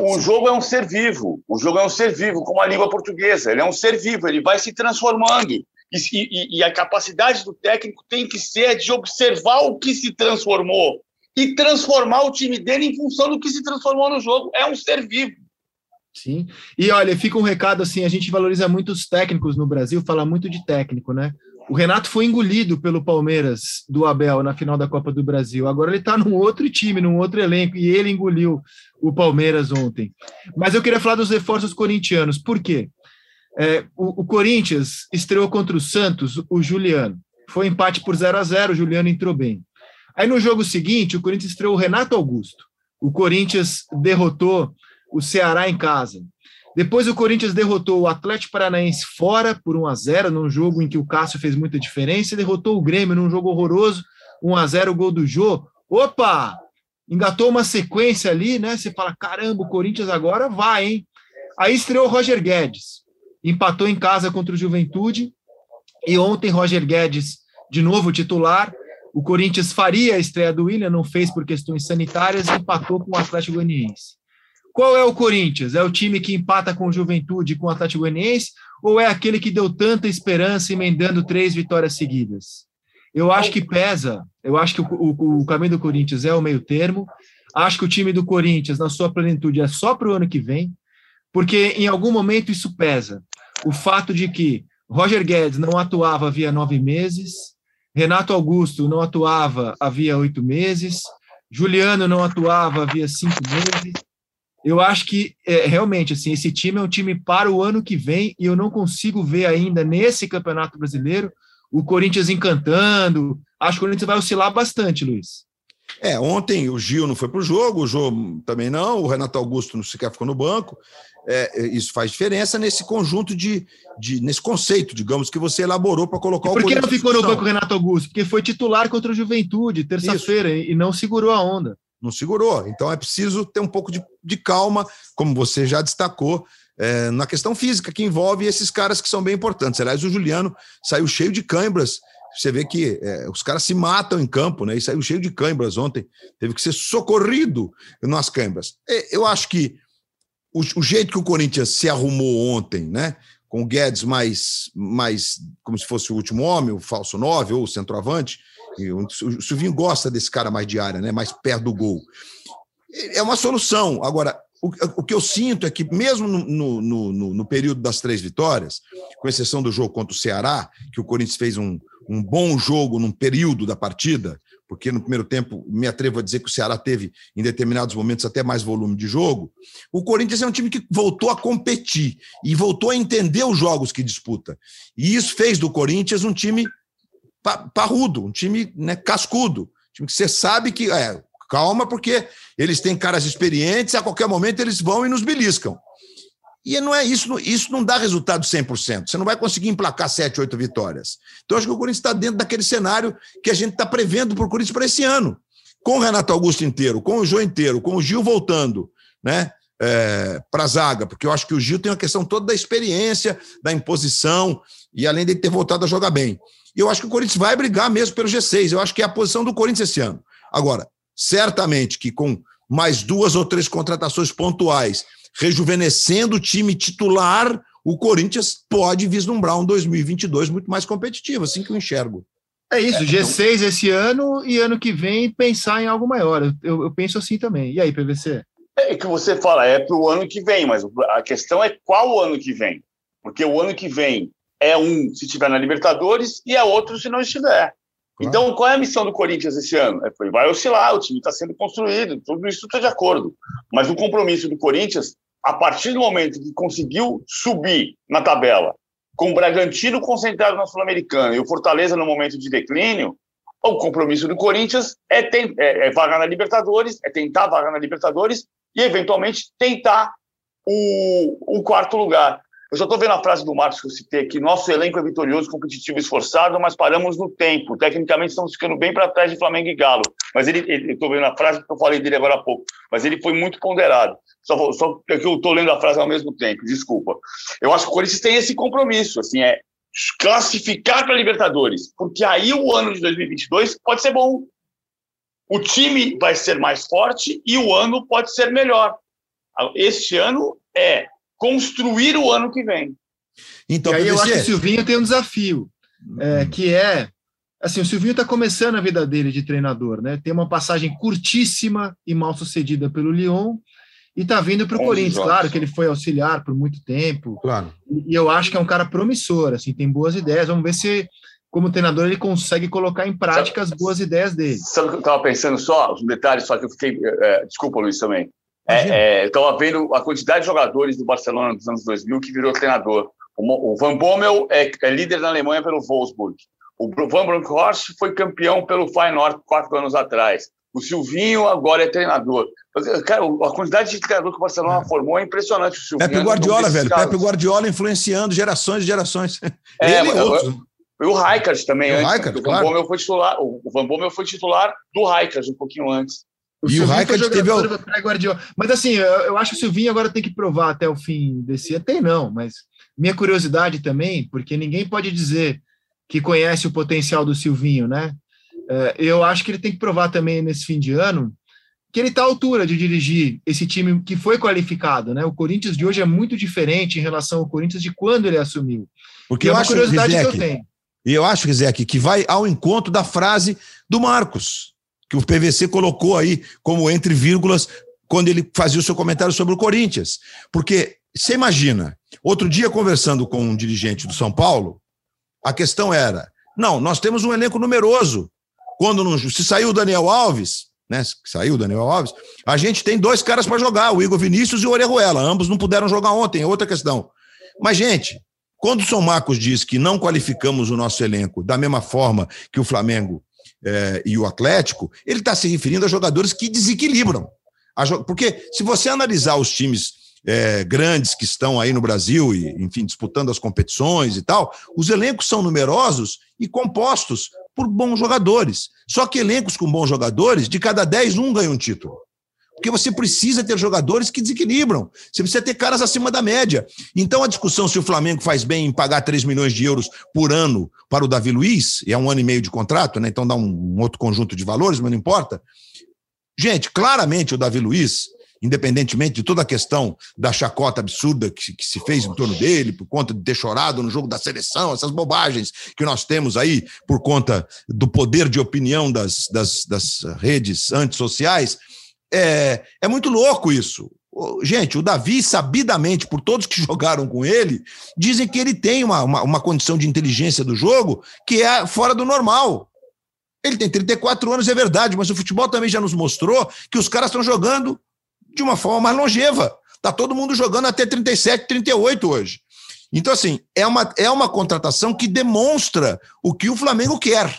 O jogo é um ser vivo, o jogo é um ser vivo, como a língua portuguesa, ele é um ser vivo, ele vai se transformando. E a capacidade do técnico tem que ser de observar o que se transformou e transformar o time dele em função do que se transformou no jogo. É um ser vivo. Sim, e olha, fica um recado assim, a gente valoriza muito os técnicos no Brasil, fala muito de técnico, né? O Renato foi engolido pelo Palmeiras do Abel na final da Copa do Brasil, agora ele tá num outro time, num outro elenco, e ele engoliu o Palmeiras ontem. Mas eu queria falar dos reforços corintianos, por quê? O Corinthians estreou contra o Santos, o Juliano, foi empate por 0-0, o Juliano entrou bem. Aí no jogo seguinte, o Corinthians estreou o Renato Augusto, o Corinthians derrotou o Ceará em casa. Depois o Corinthians derrotou o Atlético Paranaense fora por 1-0, num jogo em que o Cássio fez muita diferença, e derrotou o Grêmio num jogo horroroso, 1-0, o gol do Jô. Opa! Engatou uma sequência ali, né? Você fala, caramba, o Corinthians agora vai, hein? Aí estreou o Roger Guedes, empatou em casa contra o Juventude, e ontem Roger Guedes, de novo titular, o Corinthians faria a estreia do William, não fez por questões sanitárias, e empatou com o Atlético Goianiense. Qual é o Corinthians? É o time que empata com o Juventude e com o Atlético Goianiense, ou é aquele que deu tanta esperança emendando 3 vitórias seguidas? Eu acho que pesa, eu acho que o caminho do Corinthians é o meio termo, acho que o time do Corinthians, na sua plenitude, é só para o ano que vem, porque em algum momento isso pesa. O fato de que Roger Guedes não atuava havia 9 meses, Renato Augusto não atuava havia 8 meses, Juliano não atuava havia 5 meses, eu acho que, realmente, assim, esse time é um time para o ano que vem e eu não consigo ver ainda, nesse Campeonato Brasileiro, o Corinthians encantando. Acho que o Corinthians vai oscilar bastante, Luiz. Ontem o Gil não foi para o Jô também não, o Renato Augusto não sequer ficou no banco. Isso faz diferença nesse conjunto nesse conceito, digamos, que você elaborou para colocar o Corinthians. Por que não ficou no banco o Renato Augusto? Porque foi titular contra o Juventude, terça-feira, e não segurou a onda. Não segurou, então é preciso ter um pouco de calma, como você já destacou, na questão física que envolve esses caras que são bem importantes. Aliás, o Juliano saiu cheio de câimbras, você vê que os caras se matam em campo, né? E saiu cheio de câimbras ontem, teve que ser socorrido nas câimbras. Eu acho que o jeito que o Corinthians se arrumou ontem, né? Com o Guedes mais como se fosse o último homem, o falso 9 ou o centroavante, o Silvinho gosta desse cara mais de área, né? Mais perto do gol. É uma solução. Agora, o que eu sinto é que, mesmo no período das 3 vitórias, com exceção do jogo contra o Ceará, que o Corinthians fez um bom jogo num período da partida, porque no primeiro tempo, me atrevo a dizer que o Ceará teve, em determinados momentos, até mais volume de jogo, o Corinthians é um time que voltou a competir e voltou a entender os jogos que disputa. E isso fez do Corinthians um time parrudo, um time, né, cascudo, um time que você sabe que, calma, porque eles têm caras experientes, a qualquer momento eles vão e nos beliscam. E não é isso não dá resultado 100%. Você não vai conseguir emplacar 7, 8 vitórias. Então, acho que o Corinthians está dentro daquele cenário que a gente está prevendo para o Corinthians para esse ano. com o Renato Augusto inteiro, com o Jô inteiro, com o Gil voltando, né, para a zaga, porque eu acho que o Gil tem uma questão toda da experiência, da imposição, e além de ter voltado a jogar bem. E eu acho que o Corinthians vai brigar mesmo pelo G6, eu acho que é a posição do Corinthians esse ano. Agora, certamente que com mais 2 ou 3 contratações pontuais, rejuvenescendo o time titular, o Corinthians pode vislumbrar um 2022 muito mais competitivo, assim que eu enxergo. É isso, G6 então... esse ano e ano que vem pensar em algo maior. Eu penso assim também. E aí, PVC? É que você fala, é para o ano que vem, mas a questão é qual ano que vem. Porque o ano que vem é um se estiver na Libertadores e é outro se não estiver. Claro. Então, qual é a missão do Corinthians esse ano? É, vai oscilar, o time está sendo construído, tudo isso está de acordo. Mas o compromisso do Corinthians, a partir do momento que conseguiu subir na tabela, com o Bragantino concentrado na Sul-Americana e o Fortaleza no momento de declínio, o compromisso do Corinthians é vagar na Libertadores, é tentar vagar na Libertadores e, eventualmente, tentar o 4º lugar. Eu já estou vendo a frase do Marcos que eu citei aqui, nosso elenco é vitorioso, competitivo e esforçado, mas paramos no tempo. Tecnicamente, estamos ficando bem para trás de Flamengo e Galo. Mas eu estou vendo a frase que eu falei dele agora há pouco, mas ele foi muito ponderado. Só que eu estou lendo a frase ao mesmo tempo, desculpa. Eu acho que o Corinthians tem esse compromisso, assim, é classificar para a Libertadores, porque aí o ano de 2022 pode ser bom. O time vai ser mais forte e o ano pode ser melhor. Este ano é construir o ano que vem. Então, e aí eu acho que o Silvinho tem um desafio, que é... Assim, o Silvinho está começando a vida dele de treinador, né? Tem uma passagem curtíssima e mal sucedida pelo Lyon, e tá vindo para o Corinthians, jogos. Claro que ele foi auxiliar por muito tempo, claro. E eu acho que é um cara promissor, assim, tem boas ideias, vamos ver se, como treinador, ele consegue colocar em prática as boas ideias dele. Sabe o que eu estava pensando só, os detalhes, só que eu fiquei, desculpa, Luiz, também, eu estava vendo a quantidade de jogadores do Barcelona dos anos 2000 que virou treinador, o Van Bommel é líder na Alemanha pelo Wolfsburg, o Van Bronckhorst foi campeão pelo Feyenoord 4 anos atrás, o Silvinho agora é treinador. Cara, a quantidade de treinador que o Barcelona formou é impressionante. O Silvinho, Pepe Guardiola, velho. Pepe Guardiola influenciando gerações e gerações. Ele e outro. E o Rijkaard também. E o Rijkaard, claro. O Van Bommel foi titular do Rijkaard um pouquinho antes. E o Rijkaard teve... Mas assim, eu acho que o Silvinho agora tem que provar até o fim desse... Até não, mas minha curiosidade também, porque ninguém pode dizer que conhece o potencial do Silvinho, né? Eu acho que ele tem que provar também nesse fim de ano que ele está à altura de dirigir esse time que foi qualificado, né? O Corinthians de hoje é muito diferente em relação ao Corinthians de quando ele assumiu. Porque é uma curiosidade que eu tenho. E eu acho, Rizek, que vai ao encontro da frase do Marcos, que o PVC colocou aí como entre vírgulas quando ele fazia o seu comentário sobre o Corinthians. Porque, você imagina, outro dia conversando com um dirigente do São Paulo, a questão era, não, nós temos um elenco numeroso. Quando não, se saiu o Daniel Alves, né? A gente tem 2 caras para jogar, o Igor Vinícius e o Orejuela. Ambos não puderam jogar ontem, é outra questão. Mas, gente, quando o São Marcos diz que não qualificamos o nosso elenco da mesma forma que o Flamengo e o Atlético, ele está se referindo a jogadores que desequilibram. Porque se você analisar os times grandes que estão aí no Brasil e, enfim, disputando as competições e tal, os elencos são numerosos e compostos por bons jogadores. Só que elencos com bons jogadores, de cada 10, 1 ganha um título. Porque você precisa ter jogadores que desequilibram. Você precisa ter caras acima da média. Então a discussão se o Flamengo faz bem em pagar 3 milhões de euros por ano para o Davi Luiz, e é 1 ano e meio de contrato, né? Então dá um outro conjunto de valores, mas não importa. Gente, claramente o Davi Luiz, independentemente de toda a questão da chacota absurda que se fez em torno dele, por conta de ter chorado no jogo da seleção, essas bobagens que nós temos aí por conta do poder de opinião das redes antissociais, é muito louco isso. Gente, o Davi, sabidamente, por todos que jogaram com ele, dizem que ele tem uma condição de inteligência do jogo que é fora do normal. Ele tem 34 anos, é verdade, mas o futebol também já nos mostrou que os caras estão jogando de uma forma mais longeva. Está todo mundo jogando até 37, 38 hoje. Então, assim, é uma contratação que demonstra o que o Flamengo quer.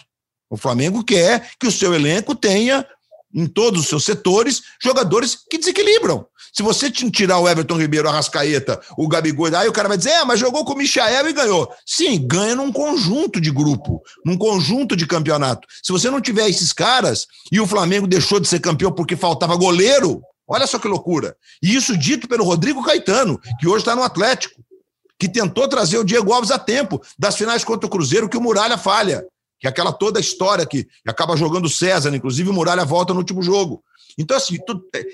O Flamengo quer que o seu elenco tenha em todos os seus setores, jogadores que desequilibram. Se você tirar o Everton Ribeiro, o Arrascaeta, o Gabigol, aí o cara vai dizer, mas jogou com o Michael e ganhou. Sim, ganha num conjunto de grupo, num conjunto de campeonato. Se você não tiver esses caras, e o Flamengo deixou de ser campeão porque faltava goleiro, olha só que loucura. E isso dito pelo Rodrigo Caetano, que hoje está no Atlético, que tentou trazer o Diego Alves a tempo das finais contra o Cruzeiro, que o Muralha falha. Que é aquela toda a história que acaba jogando o César, inclusive o Muralha volta no último jogo. Então, assim,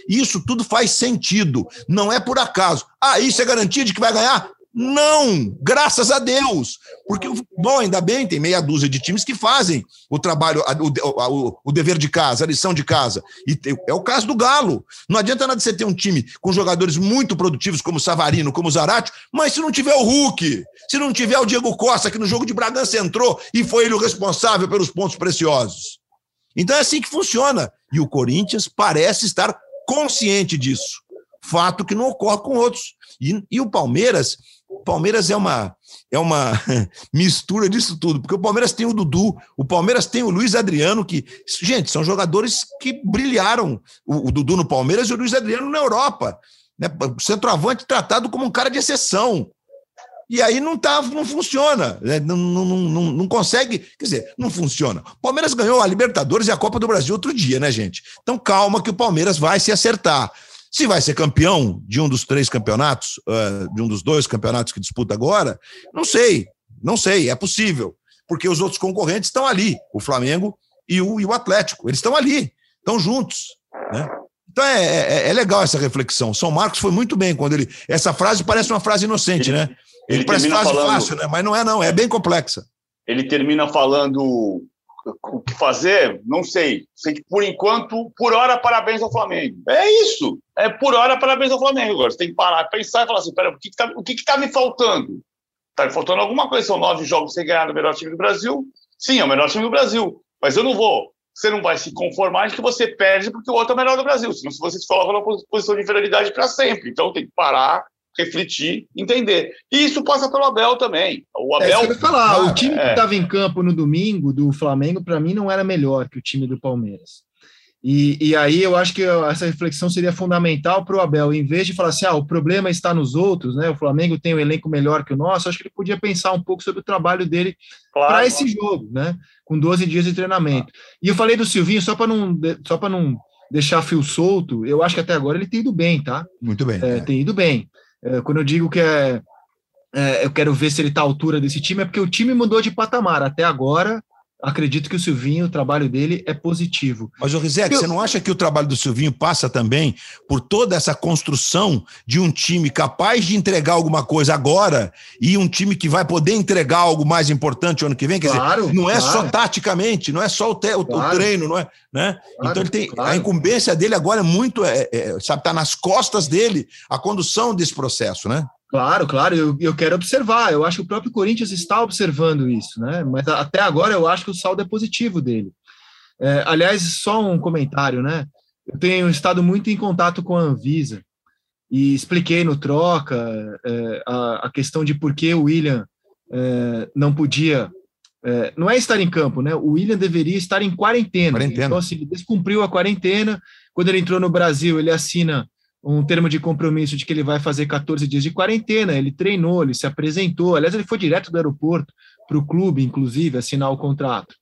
isso tudo faz sentido. Não é por acaso. Isso é garantia de que vai ganhar? Não! Graças a Deus! Porque o futebol, ainda bem, tem meia dúzia de times que fazem o trabalho, o dever de casa, a lição de casa. E é o caso do Galo. Não adianta nada você ter um time com jogadores muito produtivos, como o Savarino, como o Zarate, mas se não tiver o Hulk... Se não tiver o Diego Costa, que no jogo de Bragança entrou e foi ele o responsável pelos pontos preciosos. Então é assim que funciona. E o Corinthians parece estar consciente disso. Fato que não ocorre com outros. E o Palmeiras é uma mistura disso tudo. Porque o Palmeiras tem o Dudu, o Palmeiras tem o Luiz Adriano, que, gente, são jogadores que brilharam. O Dudu no Palmeiras e o Luiz Adriano na Europa. Né? O centroavante tratado como um cara de exceção. E aí não funciona, né? não consegue, quer dizer, não funciona. O Palmeiras ganhou a Libertadores e a Copa do Brasil outro dia, né, gente? Então calma que o Palmeiras vai se acertar. Se vai ser campeão de um dos três campeonatos, de um dos dois campeonatos que disputa agora, não sei, é possível, porque os outros concorrentes estão ali, o Flamengo e o Atlético, eles estão ali, estão juntos, né? Então é legal essa reflexão. São Marcos foi muito bem quando ele... Essa frase parece uma frase inocente, né? Ele parece frase fácil, né? Mas não é não, é bem complexa. Ele termina falando o que fazer, não sei. Sei que por enquanto, por hora, parabéns ao Flamengo. É isso, é por hora, parabéns ao Flamengo. Agora você tem que parar, pensar e falar assim, pera, o que tá me faltando? Tá me faltando alguma coisa, são 9 jogos sem ganhar no melhor time do Brasil. Sim, é o melhor time do Brasil, mas eu não vou. Você não vai se conformar de que você perde porque o outro é o melhor do Brasil, senão você se coloca numa posição de inferioridade para sempre. Então tem que parar, refletir, entender. E isso passa pelo Abel também. O Abel... você vai falar, o time que estava em campo no domingo do Flamengo, para mim, não era melhor que o time do Palmeiras. E aí eu acho que essa reflexão seria fundamental para o Abel. Em vez de falar assim, o problema está nos outros, né? O Flamengo tem um elenco melhor que o nosso, acho que ele podia pensar um pouco sobre o trabalho dele para esse jogo, né? Com 12 dias de treinamento. E eu falei do Silvinho, só para não deixar fio solto, eu acho que até agora ele tem ido bem, tá? Muito bem. Tem ido bem. Quando eu digo que eu quero ver se ele está à altura desse time, é porque o time mudou de patamar. Até agora, acredito que o Silvinho, o trabalho dele é positivo. Mas, Rizek, você não acha que o trabalho do Silvinho passa também por toda essa construção de um time capaz de entregar alguma coisa agora e um time que vai poder entregar algo mais importante ano que vem? Quer dizer, não é só taticamente, não é só o treino, não é, né? Claro, então ele tem a incumbência dele agora é muito, sabe, tá nas costas dele a condução desse processo, né? Claro, eu quero observar, eu acho que o próprio Corinthians está observando isso, né? Mas até agora eu acho que o saldo é positivo dele. Aliás, só um comentário, né? Eu tenho estado muito em contato com a Anvisa e expliquei no Troca a questão de por que o William não podia... não é estar em campo, né? O William deveria estar em quarentena. Então, assim, ele descumpriu a quarentena, quando ele entrou no Brasil, ele assina um termo de compromisso de que ele vai fazer 14 dias de quarentena, ele treinou, ele se apresentou, aliás, ele foi direto do aeroporto para o clube, inclusive, assinar o contrato.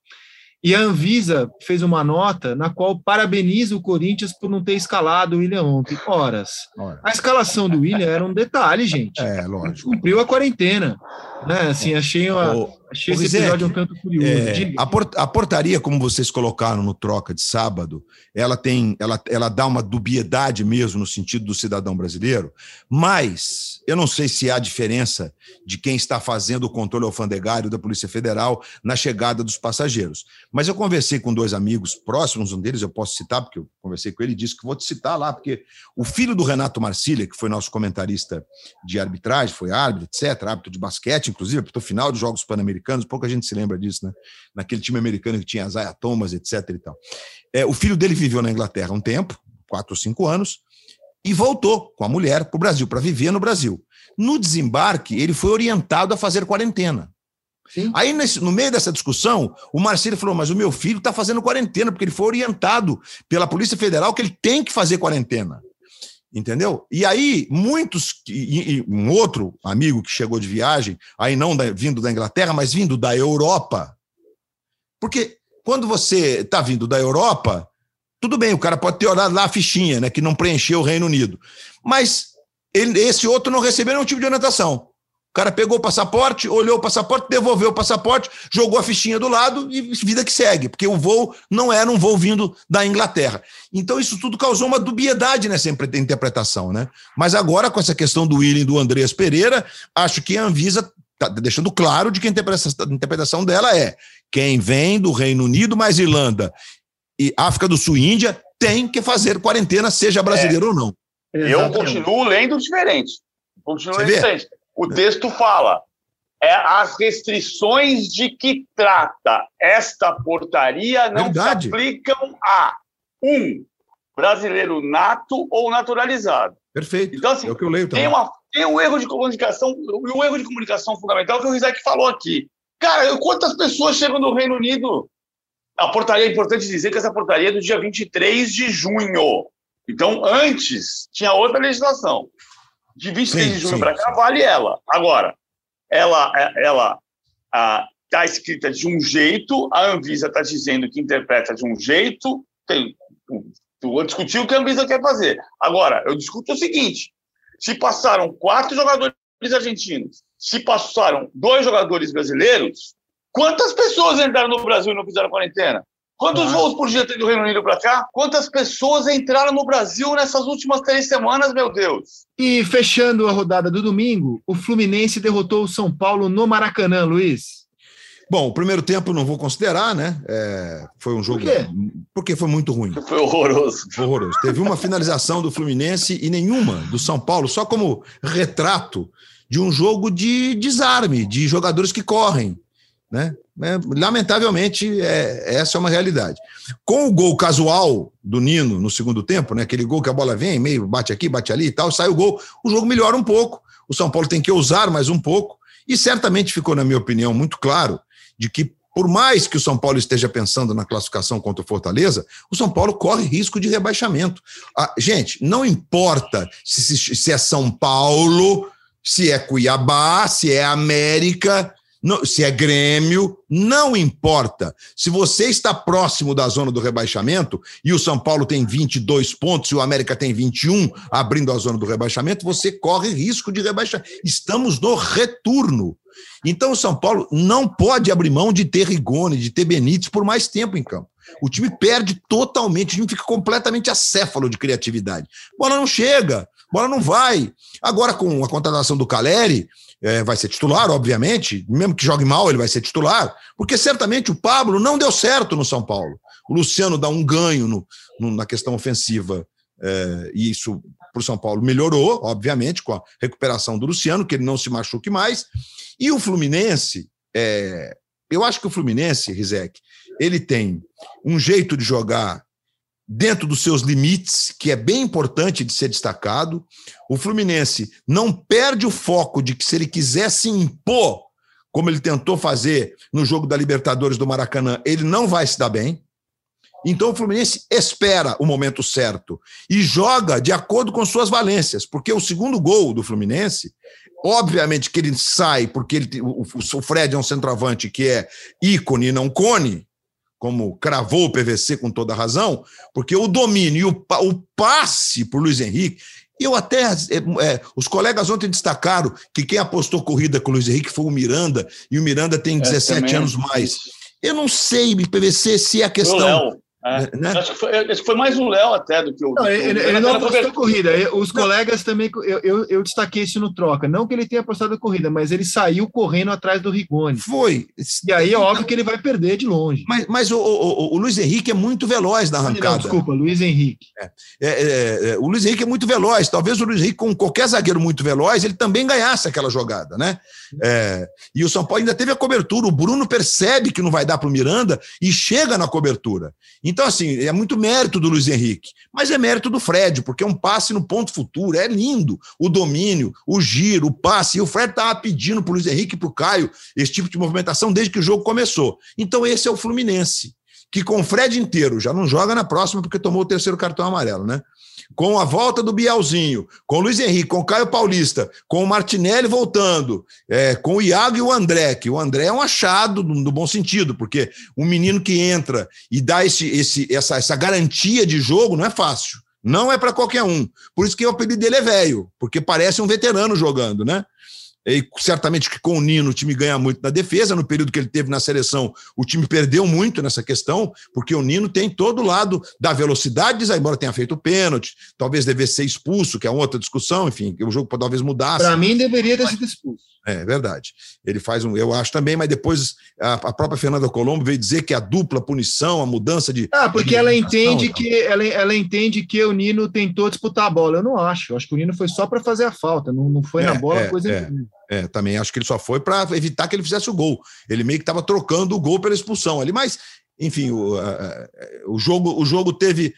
E a Anvisa fez uma nota na qual parabeniza o Corinthians por não ter escalado o William ontem. Ora. A escalação do William era um detalhe, gente. É, lógico. Cumpriu a quarentena. Né? Assim, achei esse episódio um tanto curioso. A portaria, como vocês colocaram no Troca de sábado, ela dá uma dubiedade mesmo no sentido do cidadão brasileiro, mas eu não sei se há diferença de quem está fazendo o controle alfandegário da Polícia Federal na chegada dos passageiros. Mas eu conversei com 2 amigos próximos, um deles eu posso citar, porque eu conversei com ele e disse que vou te citar lá, porque o filho do Renato Marcília, que foi nosso comentarista de arbitragem, foi árbitro, etc., árbitro de basquete, inclusive, apitou final dos Jogos Pan-Americanos, pouca gente se lembra disso, né? Naquele time americano que tinha a Isaiah Thomas, etc. e tal. O filho dele viveu na Inglaterra um tempo, 4 ou 5 anos, e voltou com a mulher para o Brasil, para viver no Brasil. No desembarque, ele foi orientado a fazer quarentena. Sim. Aí, no meio dessa discussão, o Marcelo falou, mas o meu filho está fazendo quarentena, porque ele foi orientado pela Polícia Federal que ele tem que fazer quarentena. Entendeu? E aí, um outro amigo que chegou de viagem, aí não vindo da Inglaterra, mas vindo da Europa. Porque quando você está vindo da Europa, tudo bem, o cara pode ter olhado lá a fichinha, né, que não preencheu o Reino Unido. Mas esse outro não recebeu nenhum tipo de orientação. O cara pegou o passaporte, olhou o passaporte, devolveu o passaporte, jogou a fichinha do lado e vida que segue, porque o voo não era um voo vindo da Inglaterra. Então isso tudo causou uma dubiedade nessa interpretação, né? Mas agora, com essa questão do William e do Andrés Pereira, acho que a Anvisa está deixando claro de que a interpretação dela é quem vem do Reino Unido mais Irlanda e África do Sul e Índia tem que fazer quarentena, seja brasileiro ou não. Eu continuo lendo diferente. O texto fala, as restrições de que trata esta portaria não se aplicam a brasileiro nato ou naturalizado. Perfeito, então, assim, é o que eu leio também. Tem um erro de comunicação, um erro de comunicação fundamental que o Rizek falou aqui. Cara, quantas pessoas chegam do Reino Unido? A portaria, é importante dizer que essa portaria é do dia 23 de junho. Então, antes, tinha outra legislação. De 23 de junho para cá, vale ela. Agora, ela está escrita de um jeito, a Anvisa está dizendo que interpreta de um jeito, eu vou discutir o que a Anvisa quer fazer. Agora, eu discuto o seguinte, se passaram 4 jogadores argentinos, se passaram 2 jogadores brasileiros, quantas pessoas entraram no Brasil e não fizeram quarentena? Quantos voos por dia tem do Reino Unido para cá? Quantas pessoas entraram no Brasil nessas últimas 3 semanas, meu Deus? E fechando a rodada do domingo, o Fluminense derrotou o São Paulo no Maracanã, Luiz. Bom, o primeiro tempo não vou considerar, né? Foi um jogo... Por quê? Porque foi muito ruim. Foi horroroso. Horroroso. Teve uma finalização do Fluminense e nenhuma do São Paulo, só como retrato de um jogo de desarme, de jogadores que correm, né? Lamentavelmente, essa é uma realidade. Com o gol casual do Nino no segundo tempo, né, aquele gol que a bola vem, meio bate aqui, bate ali e tal, sai o gol, o jogo melhora um pouco, o São Paulo tem que ousar mais um pouco, e certamente ficou, na minha opinião, muito claro de que, por mais que o São Paulo esteja pensando na classificação contra o Fortaleza, o São Paulo corre risco de rebaixamento. Gente, não importa se é São Paulo, se é Cuiabá, se é América... Não, se é Grêmio, não importa. Se você está próximo da zona do rebaixamento e o São Paulo tem 22 pontos e o América tem 21, abrindo a zona do rebaixamento, você corre risco de rebaixar. Estamos no retorno. Então o São Paulo não pode abrir mão de ter Rigoni, de ter Benítez por mais tempo em campo. O time perde totalmente, o time fica completamente acéfalo de criatividade. Bola não chega, bola não vai. Agora com a contratação do Caleri... vai ser titular, obviamente, mesmo que jogue mal ele vai ser titular, porque certamente o Pablo não deu certo no São Paulo. O Luciano dá um ganho na questão ofensiva, e isso para o São Paulo melhorou, obviamente, com a recuperação do Luciano, que ele não se machuque mais. E o Fluminense, eu acho que o Fluminense, Rizek, ele tem um jeito de jogar dentro dos seus limites, que é bem importante de ser destacado. O Fluminense não perde o foco de que, se ele quiser se impor, como ele tentou fazer no jogo da Libertadores do Maracanã, ele não vai se dar bem. Então o Fluminense espera o momento certo e joga de acordo com suas valências, porque o segundo gol do Fluminense, obviamente que ele sai, porque o Fred é um centroavante que é ícone e não cone, como cravou o PVC com toda a razão, porque o domínio e o passe para o Luiz Henrique, eu até... os colegas ontem destacaram que quem apostou corrida com o Luiz Henrique foi o Miranda, e o Miranda tem 17 anos mais. Eu não sei, PVC, se é a questão... O Léo. Né? Acho que foi mais o Léo até do que o... Não, ele não apostou corrida. Os colegas também... Eu destaquei isso no Troca. Não que ele tenha apostado corrida, mas ele saiu correndo atrás do Rigoni. Foi. E aí é óbvio que ele vai perder de longe. Mas o Luiz Henrique é muito veloz na arrancada. Não, desculpa, Luiz Henrique. O Luiz Henrique é muito veloz. Talvez o Luiz Henrique, com qualquer zagueiro muito veloz, ele também ganhasse aquela jogada, né? E o São Paulo ainda teve a cobertura. O Bruno percebe que não vai dar para o Miranda e chega na cobertura. Então, Então, assim, é muito mérito do Luiz Henrique, mas é mérito do Fred, porque é um passe no ponto futuro, é lindo. O domínio, o giro, o passe. E o Fred estava pedindo para o Luiz Henrique e para o Caio esse tipo de movimentação desde que o jogo começou. Então, esse é o Fluminense, que com o Fred inteiro, já não joga na próxima porque tomou o terceiro cartão amarelo, né? Com a volta do Bielzinho, com o Luiz Henrique, com o Caio Paulista, com o Martinelli voltando, com o Iago e o André, que o André é um achado no bom sentido, porque um menino que entra e dá essa garantia de jogo não é fácil, não é para qualquer um. Por isso que o apelido dele é velho, porque parece um veterano jogando, né? E certamente que com o Nino o time ganha muito na defesa. No período que ele teve na seleção, o time perdeu muito nessa questão, porque o Nino tem todo o lado da velocidade, embora tenha feito o pênalti, talvez devesse ser expulso, que é outra discussão, enfim, o jogo talvez mudasse. Para mim, deveria ter sido expulso. É verdade. Ele faz eu acho também, mas depois a própria Fernanda Colombo veio dizer que a dupla punição, a mudança de... Ah, porque ela entende que ela entende que o Nino tentou disputar a bola. Eu não acho. Eu acho que o Nino foi só para fazer a falta, não foi na bola coisa nenhuma. Também acho que ele só foi para evitar que ele fizesse o gol. Ele meio que estava trocando o gol pela expulsão ali, mas, enfim, o jogo teve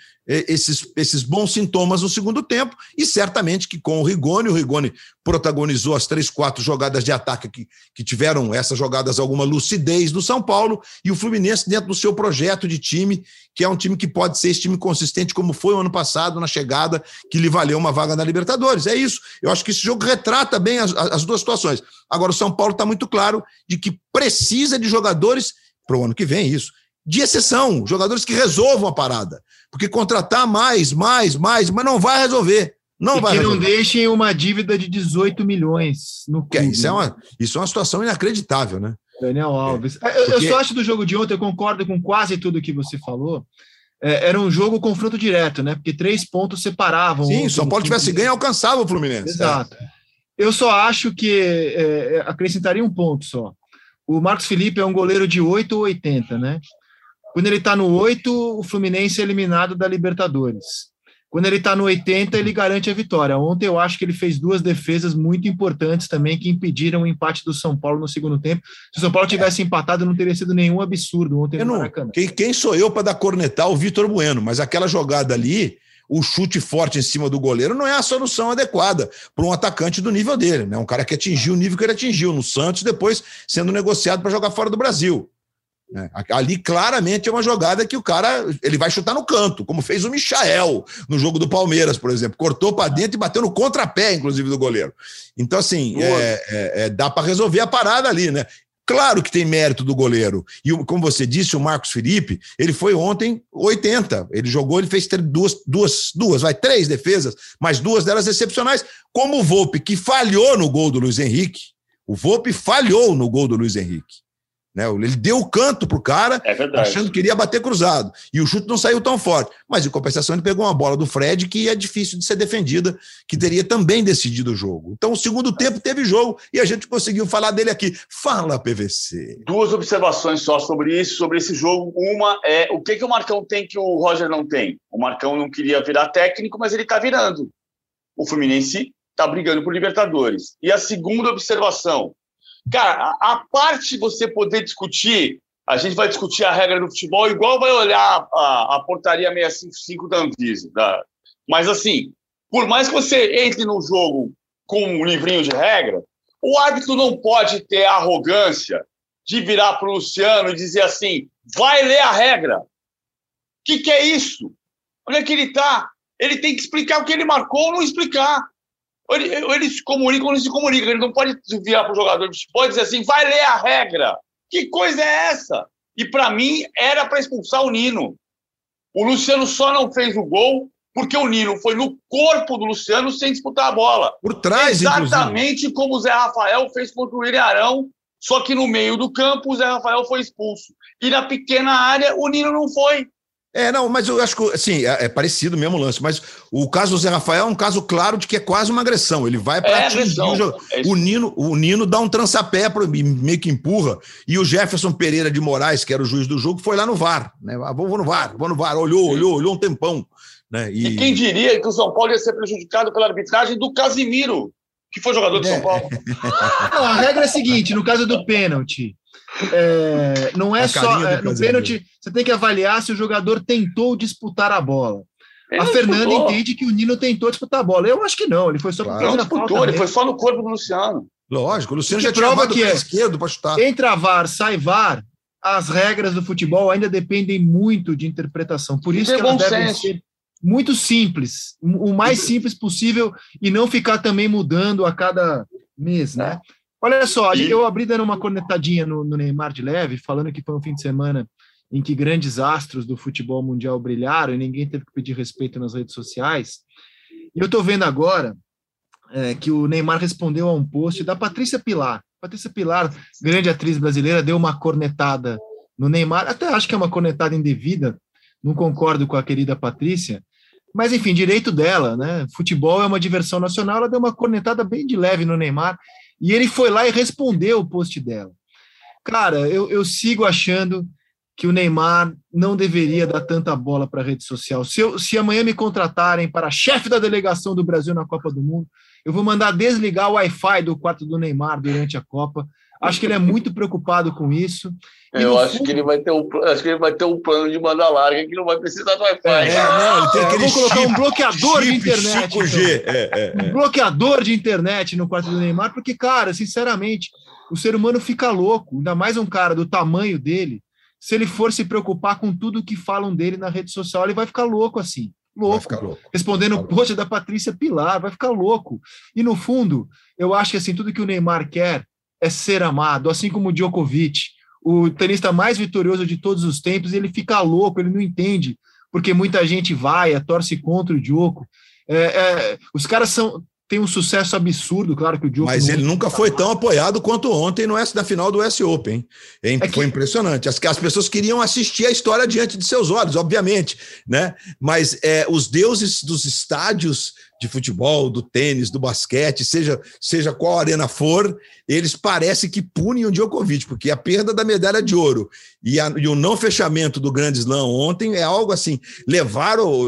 esses bons sintomas no segundo tempo, e certamente que com o Rigoni protagonizou as 3, 4 jogadas de ataque que tiveram essas jogadas alguma lucidez do São Paulo, e o Fluminense dentro do seu projeto de time, que é um time que pode ser esse time consistente como foi o ano passado na chegada, que lhe valeu uma vaga na Libertadores. É isso, eu acho que esse jogo retrata bem as duas situações. Agora o São Paulo está muito claro de que precisa de jogadores para o ano que vem, isso, de exceção, jogadores que resolvam a parada, porque contratar mais, mas não vai resolver. Não deixem uma dívida de 18 milhões no clube. Isso é uma situação inacreditável, né? Daniel Alves. Eu só acho do jogo de ontem, eu concordo com quase tudo que você falou, era um jogo confronto direto, né? Porque 3 pontos separavam. Sim, o São Paulo tivesse ganho, alcançava o Fluminense. Exato. Eu só acho que acrescentaria um ponto só. O Marcos Felipe é um goleiro de 8 ou 80, né? Quando ele está no 8, o Fluminense é eliminado da Libertadores. Quando ele está no 80, ele garante a vitória. Ontem eu acho que ele fez 2 defesas muito importantes também, que impediram o empate do São Paulo no segundo tempo. Se o São Paulo tivesse empatado, não teria sido nenhum absurdo ontem no Maracanã. Quem sou eu para dar cornetar o Vitor Bueno? Mas aquela jogada ali, o chute forte em cima do goleiro não é a solução adequada para um atacante do nível dele, né? Um cara que atingiu o nível que ele atingiu no Santos, depois sendo negociado para jogar fora do Brasil. Ali claramente é uma jogada que o cara ele vai chutar no canto, como fez o Michael no jogo do Palmeiras, por exemplo, cortou para dentro e bateu no contrapé, inclusive, do goleiro. Então assim, dá para resolver a parada ali, né? Claro que tem mérito do goleiro, e como você disse, o Marcos Felipe, ele foi ontem 80, ele jogou, ele fez 3 defesas, mas 2 delas excepcionais, como o Volpi, que falhou no gol do Luiz Henrique. O Volpi falhou no gol do Luiz Henrique, né? Ele deu o canto pro cara, achando que iria bater cruzado, e o chute não saiu tão forte, mas em compensação ele pegou uma bola do Fred que é difícil de ser defendida, que teria também decidido o jogo. Então o segundo tempo teve jogo e a gente conseguiu falar dele aqui. Fala, PVC. 2 observações só sobre isso, sobre esse jogo. Uma é o que o Marcão tem que o Roger não tem. O Marcão não queria virar técnico, mas ele tá virando. O Fluminense tá brigando por Libertadores. E a segunda observação, cara, a parte você poder discutir, a gente vai discutir a regra do futebol, igual vai olhar a portaria 655 da Anvisa. Mas, assim, por mais que você entre num jogo com um livrinho de regra, o árbitro não pode ter a arrogância de virar para o Luciano e dizer assim, vai ler a regra. O que é isso? Onde é que ele está? Ele tem que explicar o que ele marcou ou não explicar. Ele se comunica ou não se comunica. Ele não pode virar para o jogador de futebol e dizer assim, vai ler a regra. Que coisa é essa? E, para mim, era para expulsar o Nino. O Luciano só não fez o gol porque o Nino foi no corpo do Luciano sem disputar a bola. Por trás, exatamente, inclusive, como o Zé Rafael fez contra o William Arão, só que no meio do campo o Zé Rafael foi expulso. E na pequena área o Nino não foi. Não, mas eu acho que, assim, é parecido mesmo o lance, mas o caso do Zé Rafael é um caso claro de que é quase uma agressão, ele vai para atingir o jogo. O Nino dá um trançapé, meio que empurra, e o Jefferson Pereira de Moraes, que era o juiz do jogo, foi lá no VAR, né? Vou no VAR, olhou um tempão, né? E quem diria que o São Paulo ia ser prejudicado pela arbitragem do Casimiro, que foi jogador do São Paulo? A regra é a seguinte, no caso do pênalti, Não é só no pênalti, você tem que avaliar se o jogador tentou disputar a bola. Ele a Fernanda disputou. Entende que o Nino tentou disputar a bola. Eu acho que não, ele foi só claro, não disputou, ele foi só no corpo do Luciano. Lógico, o Luciano já prova que é esquerdo para chutar. Entra VAR, sai VAR, as regras do futebol ainda dependem muito de interpretação. Por isso que elas devem ser muito simples, o mais simples possível, e não ficar também mudando a cada mês, né? Olha só, eu abri dando uma cornetadinha no Neymar de leve, falando que foi um fim de semana em que grandes astros do futebol mundial brilharam e ninguém teve que pedir respeito nas redes sociais. E eu estou vendo agora que o Neymar respondeu a um post da Patrícia Pilar. Patrícia Pilar, grande atriz brasileira, deu uma cornetada no Neymar. Até acho que é uma cornetada indevida, não concordo com a querida Patrícia. Mas, enfim, direito dela, né? Futebol é uma diversão nacional, ela deu uma cornetada bem de leve no Neymar. E ele foi lá e respondeu o post dela. Cara, eu sigo achando que o Neymar não deveria dar tanta bola para a rede social. Se amanhã me contratarem para chefe da delegação do Brasil na Copa do Mundo, eu vou mandar desligar o Wi-Fi do quarto do Neymar durante a Copa. Acho que ele é muito preocupado com isso. Acho que ele vai ter um plano de banda larga que não vai precisar do Wi-Fi. Eu vou colocar um bloqueador de internet. Então. Um bloqueador de internet no quarto do Neymar, porque, cara, sinceramente, o ser humano fica louco, ainda mais um cara do tamanho dele, se ele for se preocupar com tudo que falam dele na rede social, ele vai ficar louco assim. Respondendo o post da Patrícia Pilar, vai ficar louco. E, no fundo, eu acho que assim, tudo que o Neymar quer é ser amado, assim como o Djokovic, o tenista mais vitorioso de todos os tempos, ele fica louco, ele não entende, porque muita gente torce contra o Djokovic. Os caras têm um sucesso absurdo, claro que o Djokovic... Mas ele nunca foi tão apoiado quanto ontem na final do US Open. Foi impressionante. As pessoas queriam assistir a história diante de seus olhos, obviamente, né? Mas os deuses dos estádios de futebol, do tênis, do basquete, seja qual arena for, eles parece que punem o Djokovic, porque a perda da medalha de ouro e o não fechamento do Grand Slam ontem é algo assim, levar o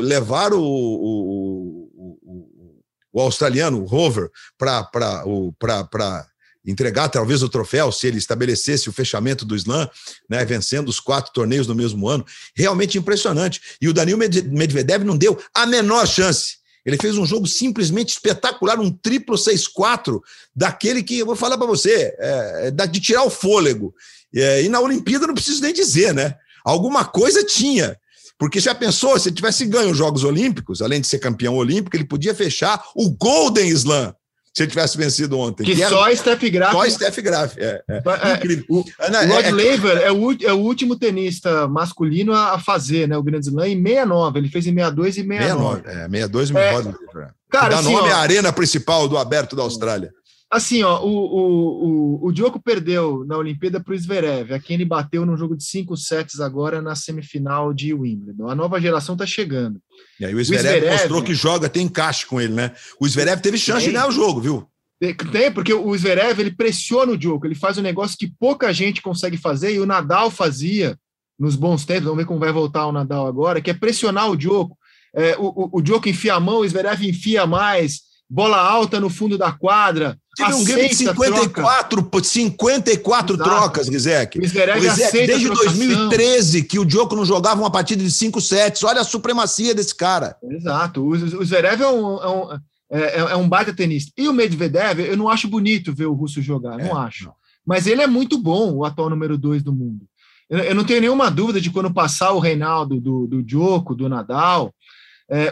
australiano, o Rover, para entregar talvez o troféu, se ele estabelecesse o fechamento do Slam, né, vencendo os 4 torneios no mesmo ano, realmente impressionante. E o Danil Medvedev não deu a menor chance. Ele fez um jogo simplesmente espetacular, um triplo 6-4, daquele que, eu vou falar para você, de tirar o fôlego. E na Olimpíada não preciso nem dizer, né? Alguma coisa tinha, porque já pensou, se ele tivesse ganho os Jogos Olímpicos, além de ser campeão olímpico, ele podia fechar o Golden Slam, se ele tivesse vencido ontem. Que só Steph Graf. Só Steph Graf, incrível. Rod Laver é o último tenista masculino a fazer, né, o Grand Slam em 69, ele fez em 62 e 69. 62 e Rod Laver. Cara, dá nome à arena principal do Aberto da Austrália. Assim, ó, o Djokovic perdeu na Olimpíada para o Zverev, a quem ele bateu num jogo de 5 sets agora na semifinal de Wimbledon. A nova geração está chegando. E aí o Zverev mostrou que joga, tem encaixe com ele, né? O Zverev teve chance de ganhar o jogo, viu? Tem, porque o Zverev, ele pressiona o Djokovic, ele faz um negócio que pouca gente consegue fazer, e o Nadal fazia nos bons tempos, vamos ver como vai voltar o Nadal agora, que é pressionar o Djokovic. O Djokovic enfia a mão, o Zverev enfia mais, bola alta no fundo da quadra. Teve um game de 54 trocas, Rizek. Desde 2013 que o Djokovic não jogava uma partida de 5 sets. Olha a supremacia desse cara. Exato. O Zverev é um baita tenista. E o Medvedev, eu não acho bonito ver o russo jogar, não acho. Não. Mas ele é muito bom, o atual número 2 do mundo. Eu não tenho nenhuma dúvida de quando passar o Reinaldo do Djokovic, do Nadal...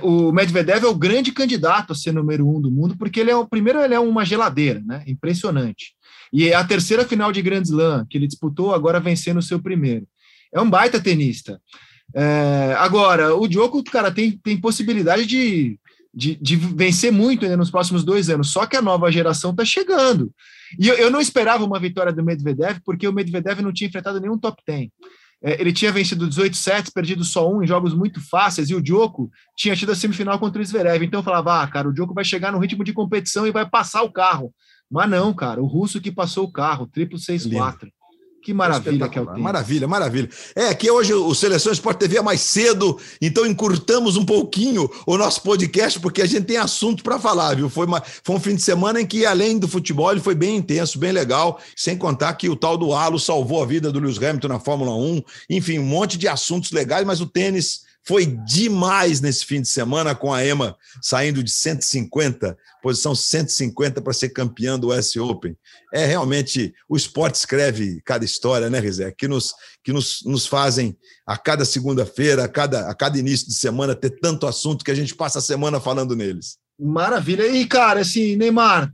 o Medvedev é o grande candidato a ser número 1 do mundo, porque ele é uma geladeira, né? Impressionante. E a terceira final de Grand Slam que ele disputou, agora vencendo o seu primeiro. É um baita tenista. Agora, o Djokovic, cara, tem possibilidade de vencer muito ainda nos próximos 2 anos, só que a nova geração está chegando. E eu não esperava uma vitória do Medvedev, porque o Medvedev não tinha enfrentado nenhum top 10. Ele tinha vencido 18 sets, perdido só 1 em jogos muito fáceis, e o Djokovic tinha tido a semifinal contra o Zverev. Então eu falava, cara, o Djokovic vai chegar no ritmo de competição e vai passar o carro. Mas não, cara, o russo que passou o carro, triplo 6-4. Que maravilha que é o tempo. Maravilha, maravilha. É, que hoje o Seleção Sport TV é mais cedo, então encurtamos um pouquinho o nosso podcast, porque a gente tem assunto para falar, viu? Foi um fim de semana em que, além do futebol, ele foi bem intenso, bem legal, sem contar que o tal do halo salvou a vida do Lewis Hamilton na Fórmula 1. Enfim, um monte de assuntos legais, mas o tênis foi demais nesse fim de semana, com a Emma saindo de 150, posição 150 para ser campeã do US Open. É realmente, o esporte escreve cada história, né, Rizé? Que nos fazem a cada segunda-feira, a cada início de semana ter tanto assunto que a gente passa a semana falando neles. Maravilha. E, cara, assim, Neymar...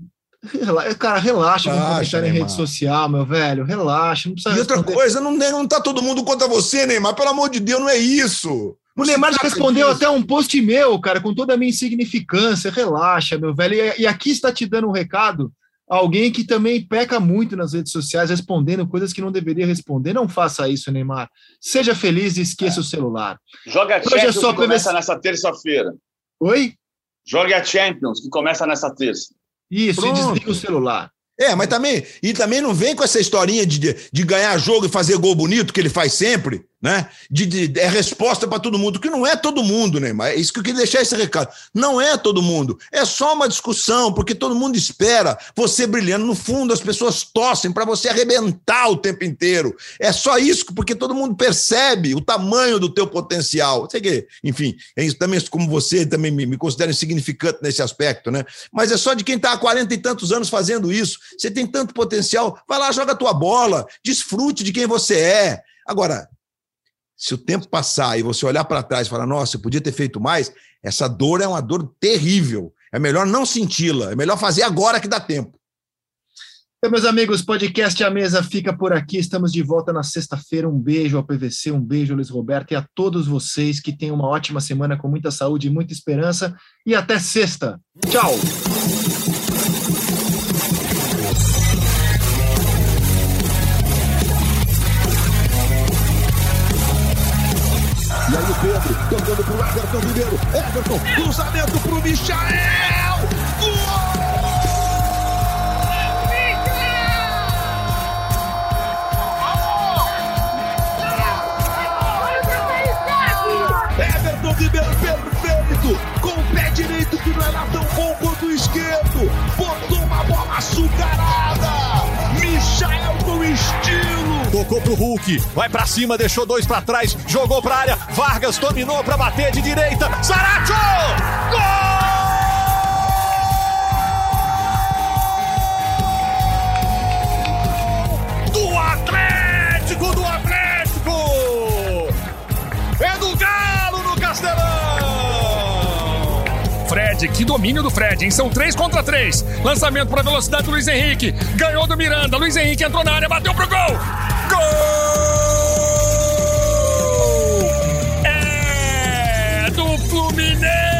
Cara, relaxa, não comentar em rede social, meu velho, relaxa. Não precisa. E outra coisa, não tá todo mundo contra você, Neymar, pelo amor de Deus, não é isso. O Neymar respondeu até um post meu, cara, com toda a minha insignificância, relaxa, meu velho. E aqui está te dando um recado, alguém que também peca muito nas redes sociais, respondendo coisas que não deveria responder. Não faça isso, Neymar. Seja feliz e esqueça o celular. Joga Champions que começa nessa terça-feira. Oi? Joga Champions que começa nessa terça. Isso, pronto. E desliga o celular. É, mas também não vem com essa historinha de ganhar jogo e fazer gol bonito, que ele faz sempre, né? É resposta para todo mundo, que não é todo mundo, Neymar. É isso que eu queria deixar esse recado. Não é todo mundo. É só uma discussão, porque todo mundo espera você brilhando. No fundo, as pessoas torcem para você arrebentar o tempo inteiro. É só isso, porque todo mundo percebe o tamanho do teu potencial. Sei que, enfim, também como você também me considero insignificante nesse aspecto, né? Mas é só de quem está há 40 e tantos anos fazendo isso. Você tem tanto potencial, vai lá, joga a tua bola, desfrute de quem você é. Agora, se o tempo passar e você olhar para trás e falar, nossa, eu podia ter feito mais, essa dor é uma dor terrível. É melhor não senti-la, é melhor fazer agora que dá tempo. Então, meus amigos, podcast A Mesa fica por aqui. Estamos de volta na sexta-feira. Um beijo ao PVC, um beijo ao Luiz Roberto e a todos vocês, que tenham uma ótima semana com muita saúde e muita esperança. E até sexta. Tchau! E aí o Pedro, tocando pro Everton Ribeiro, Everton, cruzamento pro Michael, gol! Everton Ribeiro perfeito, com o pé direito que não era tão bom quanto o esquerdo, botou uma bola açucarada! Michael com estilo. Tocou pro Hulk, vai pra cima, deixou dois pra trás, jogou pra área, Vargas dominou pra bater de direita, Zaratio! Gol! Do Atlético! É do Galo no Castelão! Fred, que domínio do Fred, hein? São 3 contra 3. Lançamento para a velocidade do Luiz Henrique. Ganhou do Miranda. Luiz Henrique entrou na área, bateu pro gol. Gol! É do Fluminense!